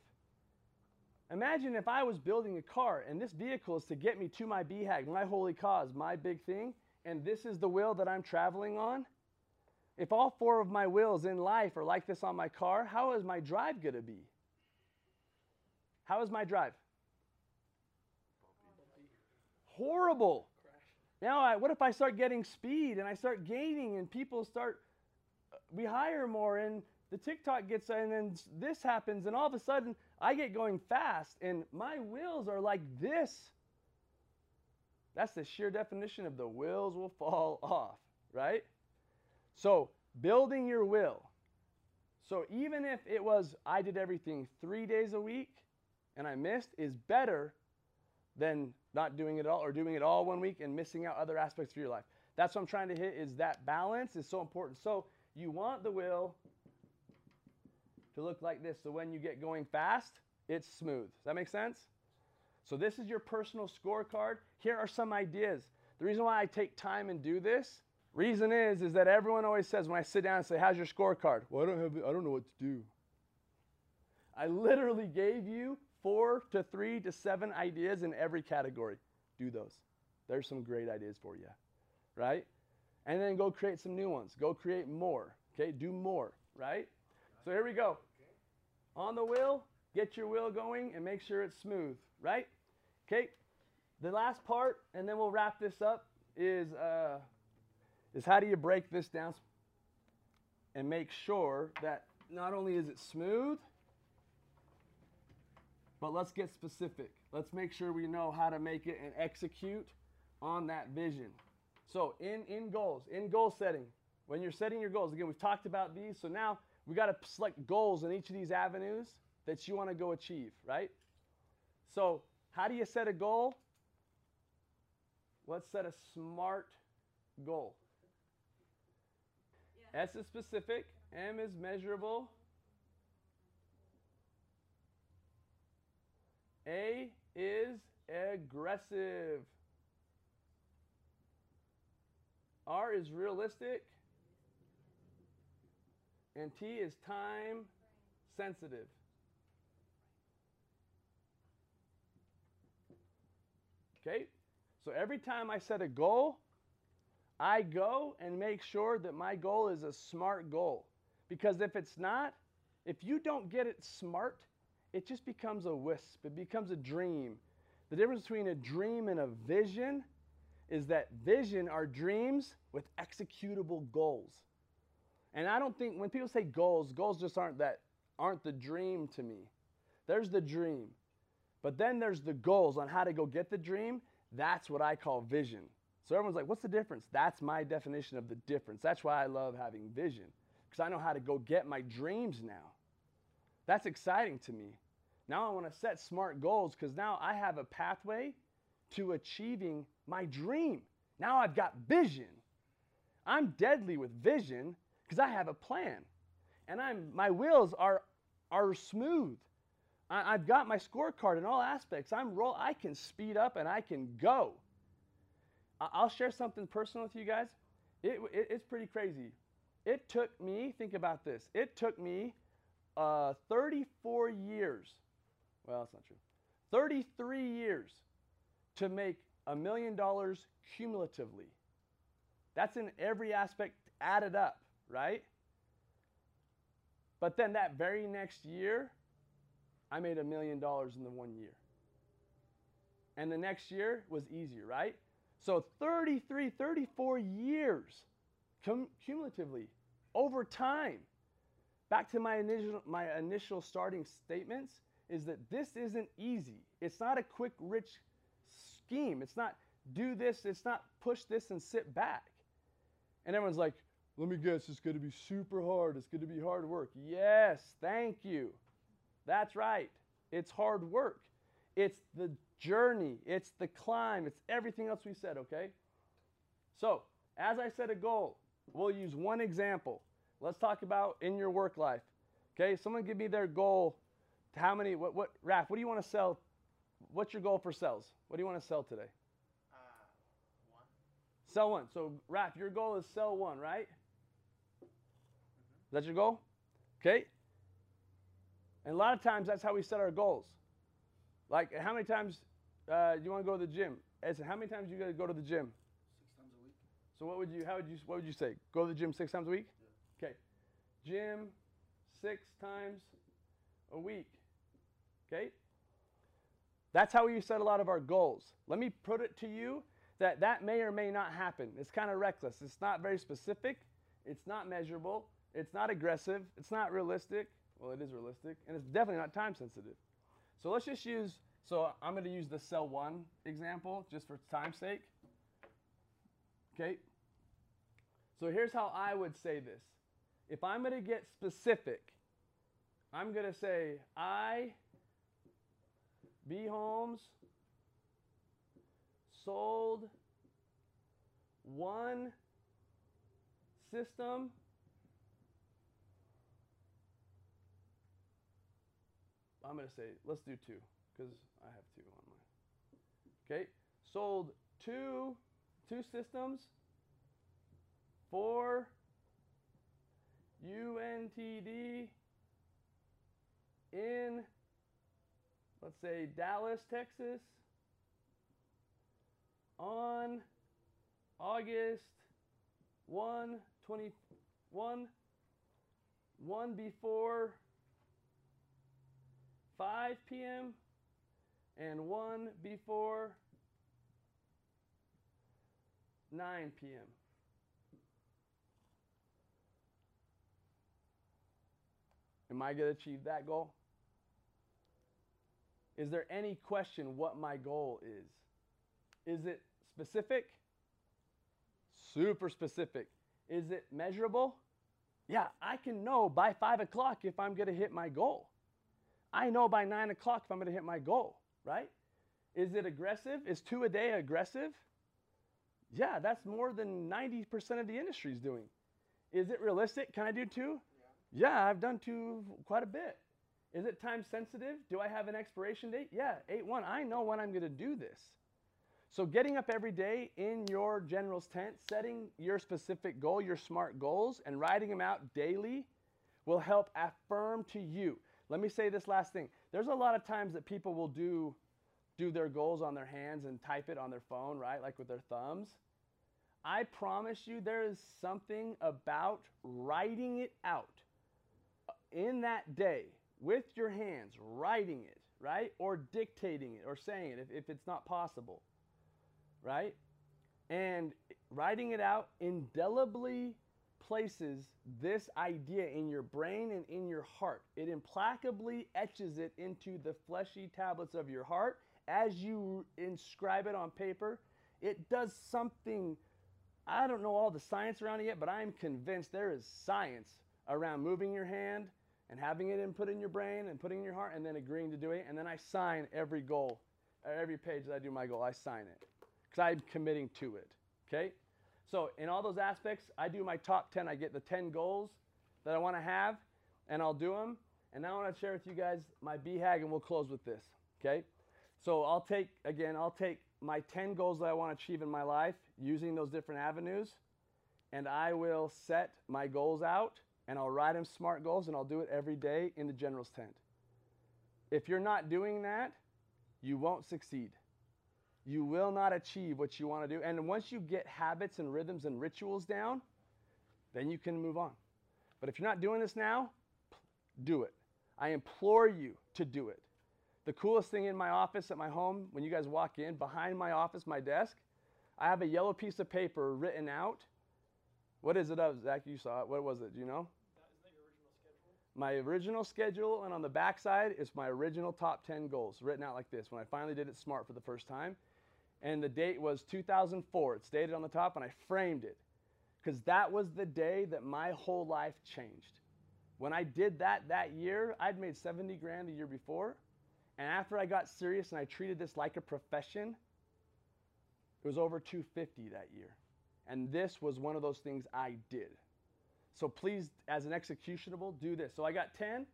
Imagine if I was building a car, and this vehicle is to get me to my BHAG, my holy cause, my big thing, and this is the will that I'm traveling on. If all 4 of my wills in life are like this on my car, how is my drive going to be? How is my drive? Horrible. Now, what if I start getting speed and I start gaining and people start, we hire more and the TikTok gets, and then this happens and all of a sudden I get going fast and my wills are like this. That's the sheer definition of the wills will fall off, right? So building your will. So even if it was I did everything 3 days a week and I missed is better than not doing it all or doing it all one week and missing out other aspects of your life. That's what I'm trying to hit, is that balance is so important. So you want the will to look like this. So when you get going fast, it's smooth. Does that make sense? So this is your personal scorecard. Here are some ideas. The reason why I take time and do this, reason is that everyone always says when I sit down and say, how's your scorecard? Well, I don't know what to do. I literally gave you 4 to 3 to 7 ideas in every category. Do those. There's some great ideas for you, right? And then go create some new ones. Go create more, okay? Do more, right? So here we go. On the will, get your will going and make sure it's smooth, right? Okay, the last part, and then we'll wrap this up, is how do you break this down and make sure that not only is it smooth, but let's get specific. Let's make sure we know how to make it and execute on that vision. So in goal setting, when you're setting your goals, again, we've talked about these, so now we got to select goals in each of these avenues that you want to go achieve, right? So how do you set a goal? Let's set a smart goal. S is specific, M is measurable, A is aggressive, R is realistic, and T is time sensitive. Okay, so every time I set a goal, I go and make sure that my goal is a smart goal. Because if it's not, if you don't get it smart, it just becomes a wisp. It becomes a dream. The difference between a dream and a vision is that vision are dreams with executable goals. And I don't think, when people say goals, goals just aren't the dream to me. There's the dream. But then there's the goals on how to go get the dream. That's what I call vision. So everyone's like, what's the difference? That's my definition of the difference. That's why I love having vision, because I know how to go get my dreams now. That's exciting to me. Now I want to set smart goals, because now I have a pathway to achieving my dream. Now I've got vision. I'm deadly with vision because I have a plan. And my wheels are smooth. I've got my scorecard in all aspects. I can speed up and I can go. I'll share something personal with you guys. It's pretty crazy. It took me, think about this, it took me 34 years, well, that's not true, 33 years to make $1 million cumulatively. That's in every aspect added up, right? But then that very next year, I made $1 million in the one year. And the next year was easier, right? So 33, 34 years cumulatively over time. Back to my initial starting statements is that this isn't easy. It's not a quick, rich scheme. It's not do this. It's not push this and sit back. And everyone's like, let me guess, it's going to be super hard. It's going to be hard work. Yes, thank you. That's right. It's hard work. It's the journey. It's the climb. It's everything else we said, okay? So as I set a goal, we'll use one example. Let's talk about in your work life, okay? Someone give me their goal. How many, Raf, what do you want to sell? What's your goal for sales? What do you want to sell today? One. Sell one. So, Raf, your goal is sell one, right? Mm-hmm. That's your goal? Okay. And a lot of times that's how we set our goals. Like, how many times do you want to go to the gym? Edson, how many times do you got to go to the gym? 6 times a week. So what would you, what would you say? Go to the gym 6 times a week? Yeah. Okay. Gym 6 times a week. Okay? That's how we set a lot of our goals. Let me put it to you that that may or may not happen. It's kind of reckless. It's not very specific. It's not measurable. It's not aggressive. It's not realistic. Well, it is realistic. And it's definitely not time sensitive. So let's just use, so I'm going to use the sell one example just for time's sake. Okay. So here's how I would say this. If I'm going to get specific, I'm going to say B Holmes sold 1 system I'm going to say, let's do 2 because I have 2 on mine. Okay, sold 2 systems for UNTD in, let's say, Dallas, Texas on August 1, 2021, one before 5 p.m. and one before 9 p.m. Am I going to achieve that goal? Is there any question what my goal is? Is it specific? Super specific. Is it measurable? Yeah, I can know by 5 o'clock if I'm going to hit my goal. I know by 9 o'clock if I'm going to hit my goal, right? Is it aggressive? Is 2 a day aggressive? Yeah, that's more than 90% of the industry is doing. Is it realistic? Can I do 2? Yeah, I've done 2 quite a bit. Is it time sensitive? Do I have an expiration date? Yeah, 8/1. I know when I'm going to do this. So getting up every day in your general's tent, setting your specific goal, your SMART goals, and writing them out daily will help affirm to you. Let me say this last thing. There's a lot of times that people will do their goals on their hands and type it on their phone, right, like with their thumbs. I promise you there is something about writing it out in that day with your hands, writing it, right, or dictating it or saying it if it's not possible, right, and writing it out indelibly places this idea in your brain and in your heart. It implacably etches it into the fleshy tablets of your heart. As you inscribe it on paper, it does something. I don't know all the science around it yet, but I'm convinced there is science around moving your hand and having it input in your brain and putting in your heart and then agreeing to do it. And then I sign every goal, every page that I do my goal, I sign it because I'm committing to it, okay? So in all those aspects, I do my top 10. I get the 10 goals that I want to have and I'll do them. And now I want to share with you guys my BHAG and we'll close with this, okay? So I'll take my 10 goals that I want to achieve in my life using those different avenues, and I will set my goals out and I'll write them SMART goals and I'll do it every day in the general's tent. If you're not doing that, you won't succeed. You will not achieve what you want to do. And once you get habits and rhythms and rituals down, then you can move on. But if you're not doing this now, do it. I implore you to do it. The coolest thing in my office at my home, when you guys walk in, behind my office, my desk, I have a yellow piece of paper written out. What is it of, Zach? You saw it. What was it? Do you know? Isn't that your original schedule? My original schedule, and on the back side is my original top 10 goals, written out like this, when I finally did it SMART for the first time. And the date was 2004. It's dated on the top, and I framed it. Because that was the day that my whole life changed. When I did that year, I'd made 70 grand the year before. And after I got serious and I treated this like a profession, it was over 250 that year. And this was one of those things I did. So please, as an executionable, do this. So I got 10,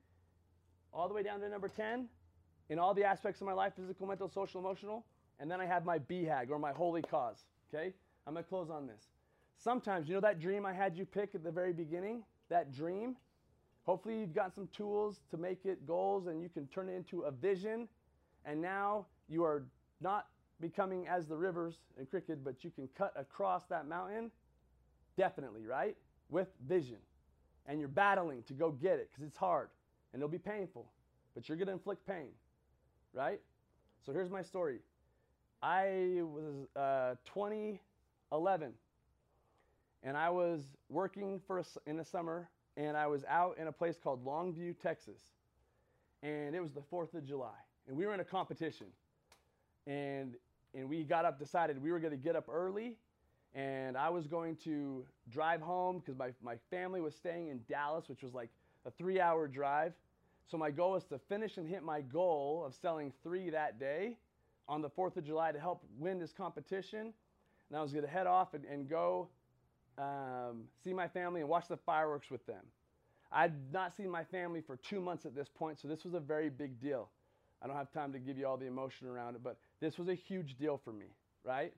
all the way down to number 10, in all the aspects of my life, physical, mental, social, emotional, and then I have my BHAG, or my holy cause, okay? I'm gonna close on this. Sometimes, you know that dream I had you pick at the very beginning? That dream? Hopefully you've got some tools to make it goals and you can turn it into a vision. And now you are not becoming as the rivers and cricket, but you can cut across that mountain, definitely, right? With vision. And you're battling to go get it because it's hard and it'll be painful, but you're gonna inflict pain, right? So here's my story. I was 2011 and I was working in the summer, and I was out in a place called Longview, Texas, and it was the 4th of July, and we were in a competition, and we decided we were going to get up early, and I was going to drive home because my family was staying in Dallas, which was like a 3-hour drive, so my goal was to finish and hit my goal of selling 3 that day on the 4th of July to help win this competition, and I was going to head off and go see my family and watch the fireworks with them. I'd not seen my family for 2 months at this point, so this was a very big deal. I don't have time to give you all the emotion around it, but this was a huge deal for me, right?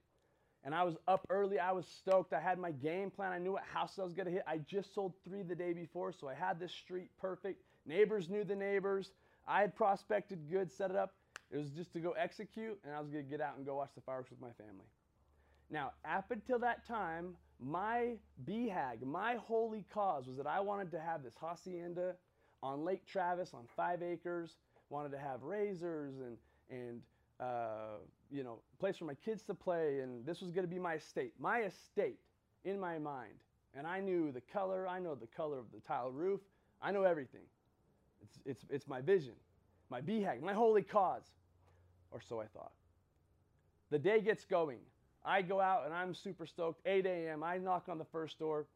And I was up early, I was stoked, I had my game plan, I knew what house I was gonna hit. I just sold 3 the day before, so I had this street perfect. Neighbors knew the neighbors. I had prospected good, set it up. It was just to go execute, and I was gonna get out and go watch the fireworks with my family. Now, up until that time, my BHAG, my holy cause, was that I wanted to have this hacienda on Lake Travis on 5 acres, wanted to have razors and you know, place for my kids to play, and this was going to be my estate in my mind. And I knew the color, I know the color of the tile roof, I know everything. It's my vision, my BHAG, my holy cause, or so I thought. The day gets going. I go out and I'm super stoked, 8 a.m., I knock on the first door.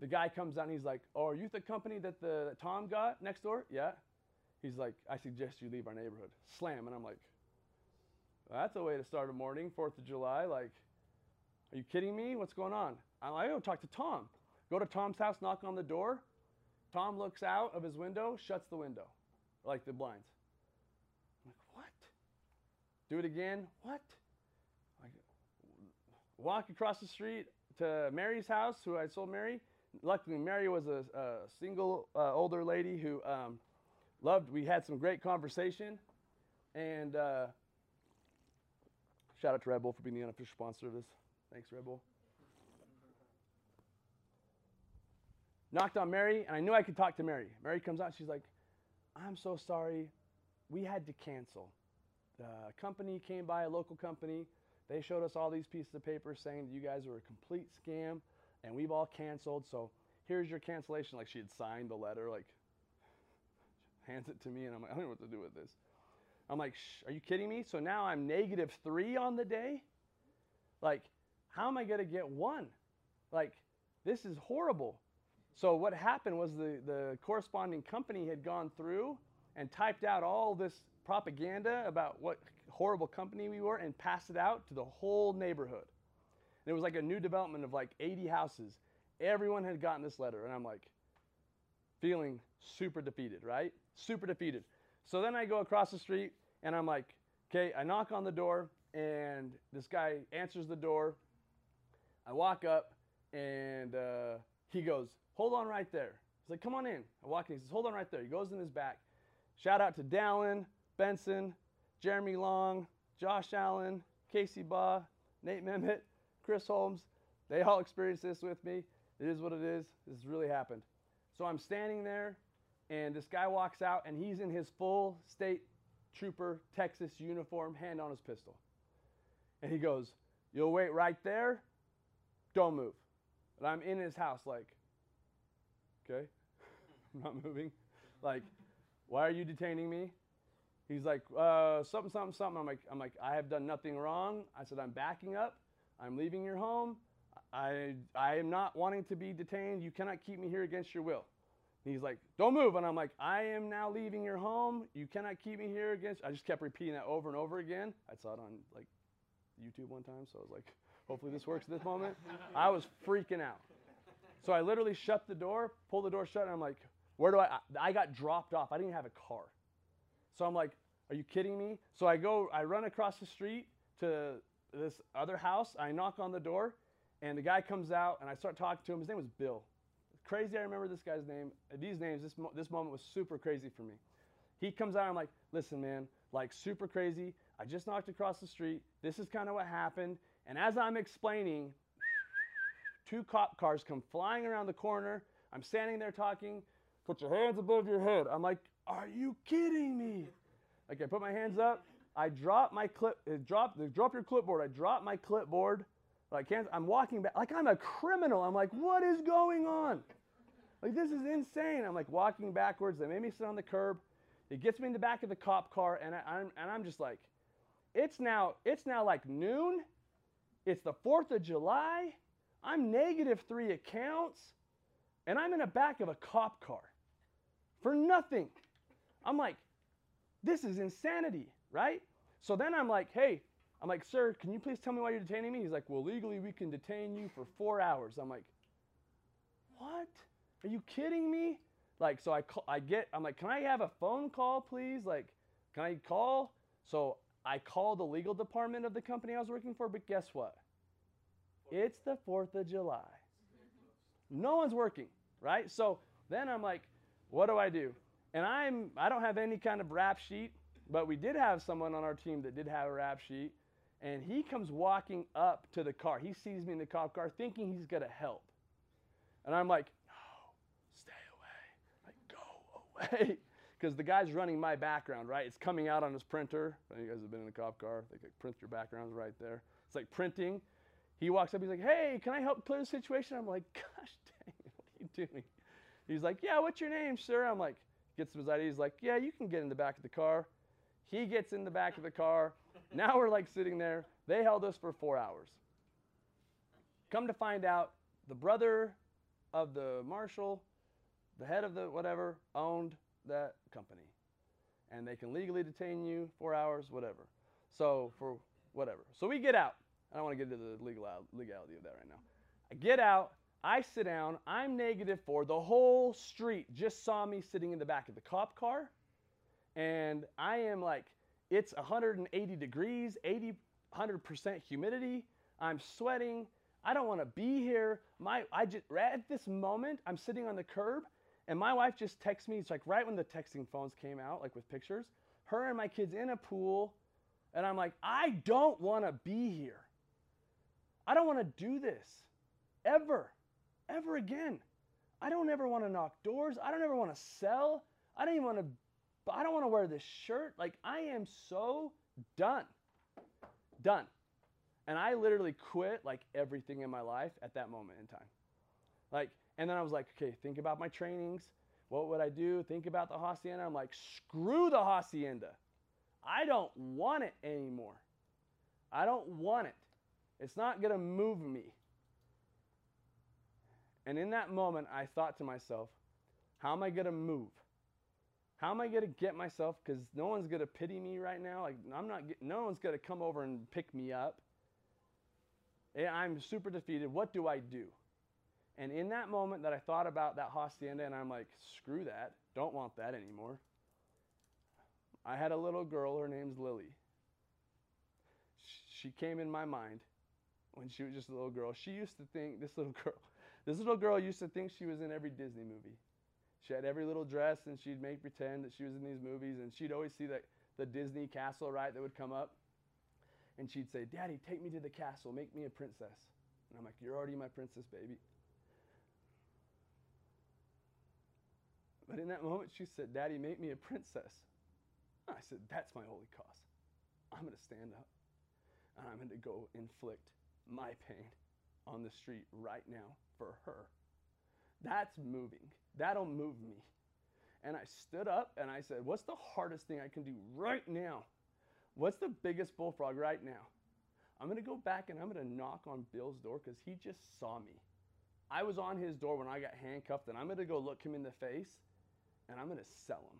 The guy comes out and he's like, "Oh, are you the company that Tom got next door?" "Yeah." He's like, "I suggest you leave our neighborhood." Slam, and I'm like, well, that's a way to start a morning, 4th of July, like, are you kidding me? What's going on? I'm like, "Oh, talk to Tom." Go to Tom's house, knock on the door. Tom looks out of his window, shuts the window, like the blinds. I'm like, what? Do it again, what? Like, walk across the street to Mary's house, who I sold Mary. Luckily, Mary was a single older lady who we had some great conversation. And shout out to Red Bull for being the unofficial sponsor of this. Thanks, Red Bull. Knocked on Mary, and I knew I could talk to Mary. Mary comes out, she's like, "I'm so sorry. We had to cancel. The company came by, a local company. They showed us all these pieces of paper saying that you guys were a complete scam and we've all canceled. So here's your cancellation. Like she had signed the letter, like hands it to me, and I'm like, I don't know what to do with this. I'm like, are you kidding me? So now I'm -3 on the day? Like, how am I gonna get 1? Like, this is horrible. So what happened was the corresponding company had gone through and typed out all this propaganda about what horrible company we were and passed it out to the whole neighborhood. And it was like a new development of like 80 houses. Everyone had gotten this letter, and I'm like feeling super defeated, right? Super defeated. So then I go across the street, and I'm like, okay, I knock on the door, and this guy answers the door. I walk up, and he goes, hold on right there. He's like, come on in. I walk in, he says, hold on right there. He goes in his back. Shout out to Dallin, Benson, Jeremy Long, Josh Allen, Casey Baugh, Nate Memmott, Chris Holmes. They all experienced this with me. It is what it is. This really happened. So I'm standing there, and this guy walks out, and he's in his full state trooper Texas uniform, hand on his pistol. And he goes, you'll wait right there. Don't move. And I'm in his house like, okay, I'm not moving. Like, why are you detaining me? He's like, something, something, something. I'm like, I have done nothing wrong. I said, I'm backing up. I'm leaving your home. I am not wanting to be detained. You cannot keep me here against your will. And he's like, don't move. And I'm like, I am now leaving your home. You cannot keep me here against. I just kept repeating that over and over again. I saw it on like YouTube one time, so I was like, hopefully this works at this moment. I was freaking out. So I literally shut the door, pulled the door shut, and I'm like, where do I got dropped off. I didn't have a car. So I'm like, are you kidding me? So I run across the street to this other house. I knock on the door, and the guy comes out, and I start talking to him. His name was Bill. Crazy, I remember this guy's name. These names, this moment was super crazy for me. He comes out, I'm like, listen, man, like super crazy. I just knocked across the street. This is kind of what happened. And as I'm explaining, two cop cars come flying around the corner. I'm standing there talking. Put your hands above your head. I'm like, are you kidding me? Like, I put my hands up. I drop my drop your clipboard. I drop my clipboard. Like, I'm walking back. Like, I'm a criminal. I'm like, what is going on? Like, this is insane. I'm like walking backwards. They made me sit on the curb. It gets me in the back of the cop car, and I'm just like, it's now like noon. It's the 4th of July. I'm -3 accounts, and I'm in the back of a cop car for nothing. I'm like, this is insanity, right? So then I'm like, hey, I'm like, sir, can you please tell me why you're detaining me? He's like, well, legally we can detain you for 4 hours. I'm like, what? Are you kidding me? Like, so I'm like, can I have a phone call, please? Like, can I call? So I call the legal department of the company I was working for, but guess what? It's the 4th of July. No one's working, right? So then I'm like, what do I do? And I don't have any kind of rap sheet, but we did have someone on our team that did have a rap sheet, and he comes walking up to the car. He sees me in the cop car thinking he's gonna help. And I'm like, no, stay away, like go away. Because the guy's running my background, right? It's coming out on his printer. You guys have been in a cop car. They could print your backgrounds right there. It's like printing. He walks up, he's like, hey, can I help clear the situation? I'm like, gosh dang, what are you doing? He's like, yeah, what's your name, sir? I'm like, gets his ID, he's like, yeah, you can get in the back of the car. He gets in the back of the car. Now we're like sitting there. They held us for 4 hours. Come to find out, the brother of the marshal, the head of the whatever, owned that company. And they can legally detain you 4 hours, whatever. So for whatever. So we get out. I don't want to get into the legality of that right now. I get out, I sit down, I'm -4. The whole street just saw me sitting in the back of the cop car, and I am like, it's 180 degrees, 100% humidity, I'm sweating, I don't want to be here. Right at this moment, I'm sitting on the curb, and my wife just texts me. It's like right when the texting phones came out, like with pictures, her and my kids in a pool, and I'm like, I don't want to be here. I don't want to do this ever, ever again. I don't ever want to knock doors. I don't ever want to sell. I don't want to wear this shirt. Like, I am so done. Done. And I literally quit like everything in my life at that moment in time. Like, And then I was like, okay, think about my trainings. What would I do? Think about the hacienda. I'm like, screw the hacienda. I don't want it anymore. I don't want it. It's not going to move me. And in that moment, I thought to myself, how am I going to move? How am I going to get myself? Because no one's going to pity me right now. Like, I'm not getting, no one's going to come over and pick me up. And I'm super defeated. What do I do? And in that moment that I thought about that hacienda, and I'm like, screw that. Don't want that anymore. I had a little girl. Her name's Lily. She came in my mind when she was just a little girl. She used to think, this little girl used to think she was in every Disney movie. She had every little dress, and she'd make pretend that she was in these movies, and she'd always see the Disney castle, right, that would come up. And she'd say, Daddy, take me to the castle. Make me a princess. And I'm like, you're already my princess, baby. But in that moment, she said, Daddy, make me a princess. And I said, that's my holy cause. I'm going to stand up, and I'm going to go inflict my pain on the street right now for her. That's moving. That'll move me. And I stood up, and I said, what's the hardest thing I can do right now? What's the biggest bullfrog right now? I'm going to go back, and I'm going to knock on Bill's door because he just saw me. I was on his door when I got handcuffed, and I'm going to go look him in the face, and I'm going to sell him.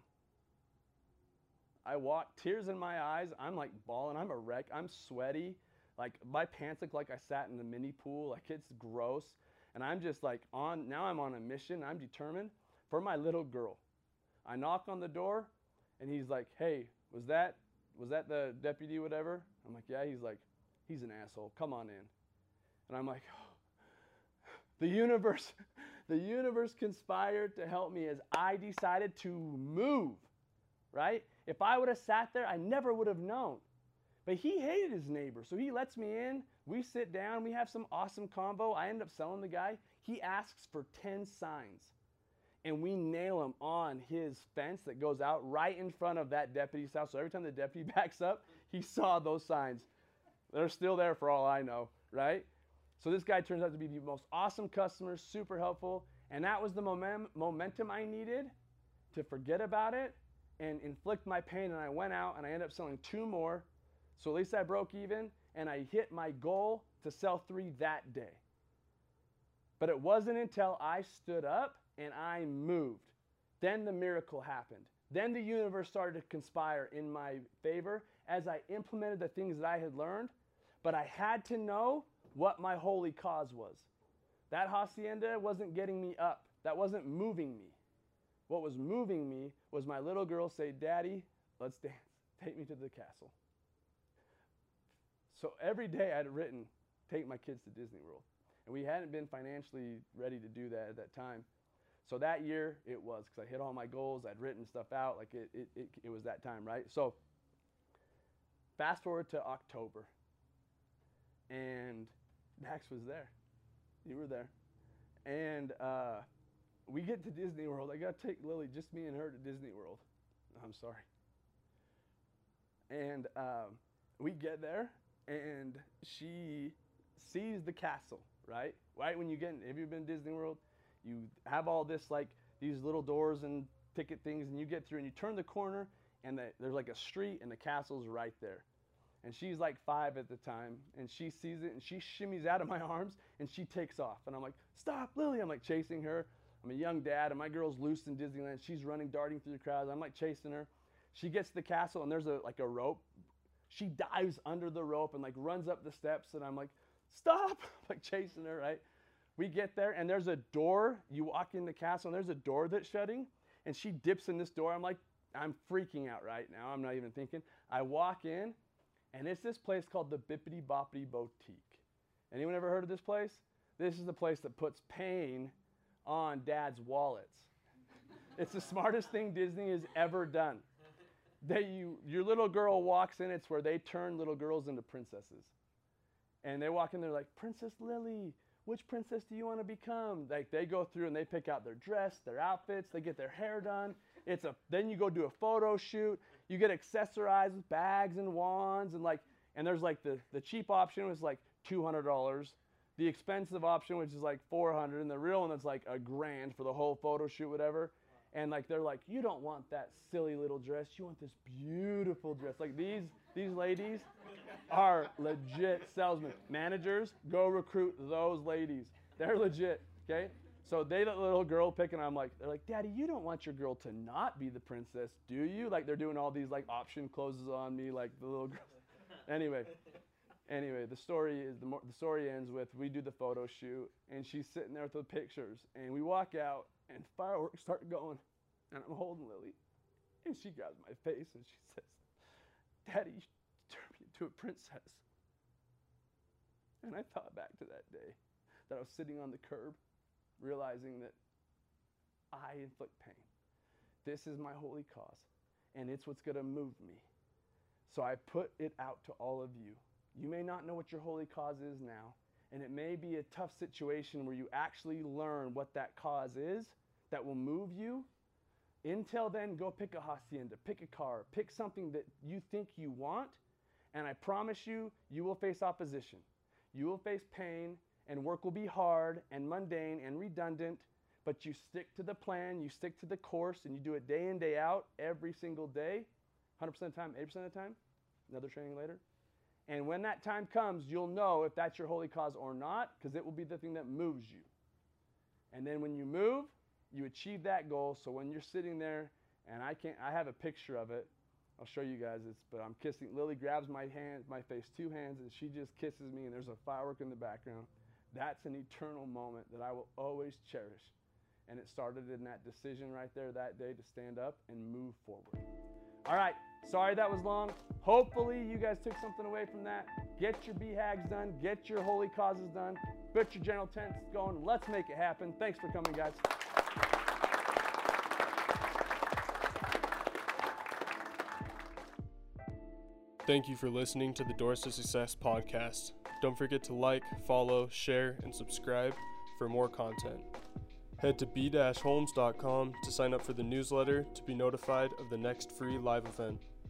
I walked, tears in my eyes. I'm like bawling. I'm a wreck. I'm sweaty. Like, my pants look like I sat in a mini pool. Like, it's gross. And I'm just like on, now I'm on a mission. I'm determined for my little girl. I knock on the door, and he's like, hey, was that the deputy, whatever? I'm like, yeah. He's like, he's an asshole. Come on in. And I'm like, oh. The universe conspired to help me as I decided to move, right? If I would have sat there, I never would have known. But he hated his neighbor, so he lets me in. We sit down. We have some awesome convo. I end up selling the guy. He asks for 10 signs, and we nail him on his fence that goes out right in front of that deputy's house. So every time the deputy backs up, he saw those signs. They're still there for all I know, right? So this guy turns out to be the most awesome customer, super helpful, and that was the momentum I needed to forget about it and inflict my pain. And I went out, and I ended up selling 2 more. So at least I broke even, and I hit my goal to sell 3 that day. But it wasn't until I stood up and I moved. Then the miracle happened. Then the universe started to conspire in my favor as I implemented the things that I had learned. But I had to know what my holy cause was. That hacienda wasn't getting me up. That wasn't moving me. What was moving me was my little girl say, Daddy, let's dance. Take me to the castle. So every day I'd written, take my kids to Disney World. And we hadn't been financially ready to do that at that time. So that year it was, because I hit all my goals. I'd written stuff out. Like, it was that time, right? So fast forward to October. And Max was there. You were there. And we get to Disney World. I got to take Lily, just me and her, to Disney World. I'm sorry. And we get there. And she sees the castle, right? Right when you get in, have you been to Disney World? You have all this, like, these little doors and ticket things, and you get through, and you turn the corner, and there's like a street, and the castle's right there. And she's like 5 at the time, and she sees it, and she shimmies out of my arms, and she takes off. And I'm like, stop, Lily. I'm like chasing her. I'm a young dad, and my girl's loose in Disneyland. She's running, darting through the crowds. I'm like chasing her. She gets to the castle, and there's a rope. She dives under the rope and like runs up the steps, and I'm like, stop, like chasing her, right? We get there, and there's a door. You walk in the castle, and there's a door that's shutting, and she dips in this door. I'm like, I'm freaking out right now. I'm not even thinking. I walk in, and it's this place called the Bippity Boppity Boutique. Anyone ever heard of this place? This is the place that puts pain on dad's wallets. It's the smartest thing Disney has ever done. Your little girl walks in, it's where they turn little girls into princesses. And they walk in, they're like, Princess Lily, which princess do you want to become? Like, they go through and they pick out their dress, their outfits, they get their hair done. Then you go do a photo shoot, you get accessorized with bags and wands, and there's like the cheap option was like $200. the expensive option, which is like $400, and the real one that's like $1,000 for the whole photo shoot, whatever. And like they're like, you don't want that silly little dress. You want this beautiful dress. Like these ladies are legit salesmen. Managers, go recruit those ladies. They're legit, okay? So they let the little girl pick, and I'm like, they're like, Daddy, you don't want your girl to not be the princess, do you? Like they're doing all these like option closes on me, like the little girl. Anyway, the story ends with we do the photo shoot, and she's sitting there with the pictures, and we walk out, and fireworks start going, and I'm holding Lily, and she grabs my face, and she says, Daddy, you turned me into a princess. And I thought back to that day that I was sitting on the curb, realizing that I inflict pain. This is my holy cause, and it's what's going to move me. So I put it out to all of you. You may not know what your holy cause is now, and it may be a tough situation where you actually learn what that cause is that will move you. Until then, go pick a hacienda, pick a car, pick something that you think you want, and I promise you, you will face opposition. You will face pain, and work will be hard and mundane and redundant, but you stick to the plan, you stick to the course, and you do it day in, day out, every single day, 100% of the time, 80% of the time, another training later. And when that time comes, you'll know if that's your holy cause or not, because it will be the thing that moves you. And then when you move, you achieve that goal. So when you're sitting there, and I have a picture of it. I'll show you guys this, but I'm kissing. Lily grabs my face, two hands, and she just kisses me, and there's a firework in the background. That's an eternal moment that I will always cherish. And it started in that decision right there that day to stand up and move forward. All right, sorry that was long. Hopefully you guys took something away from that. Get your BHAGs done, get your holy causes done, get your general tents going. Let's make it happen. Thanks for coming, guys. Thank you for listening to the Doors to Success podcast. Don't forget to like, follow, share, and subscribe for more content. Head to b-holmes.com to sign up for the newsletter to be notified of the next free live event.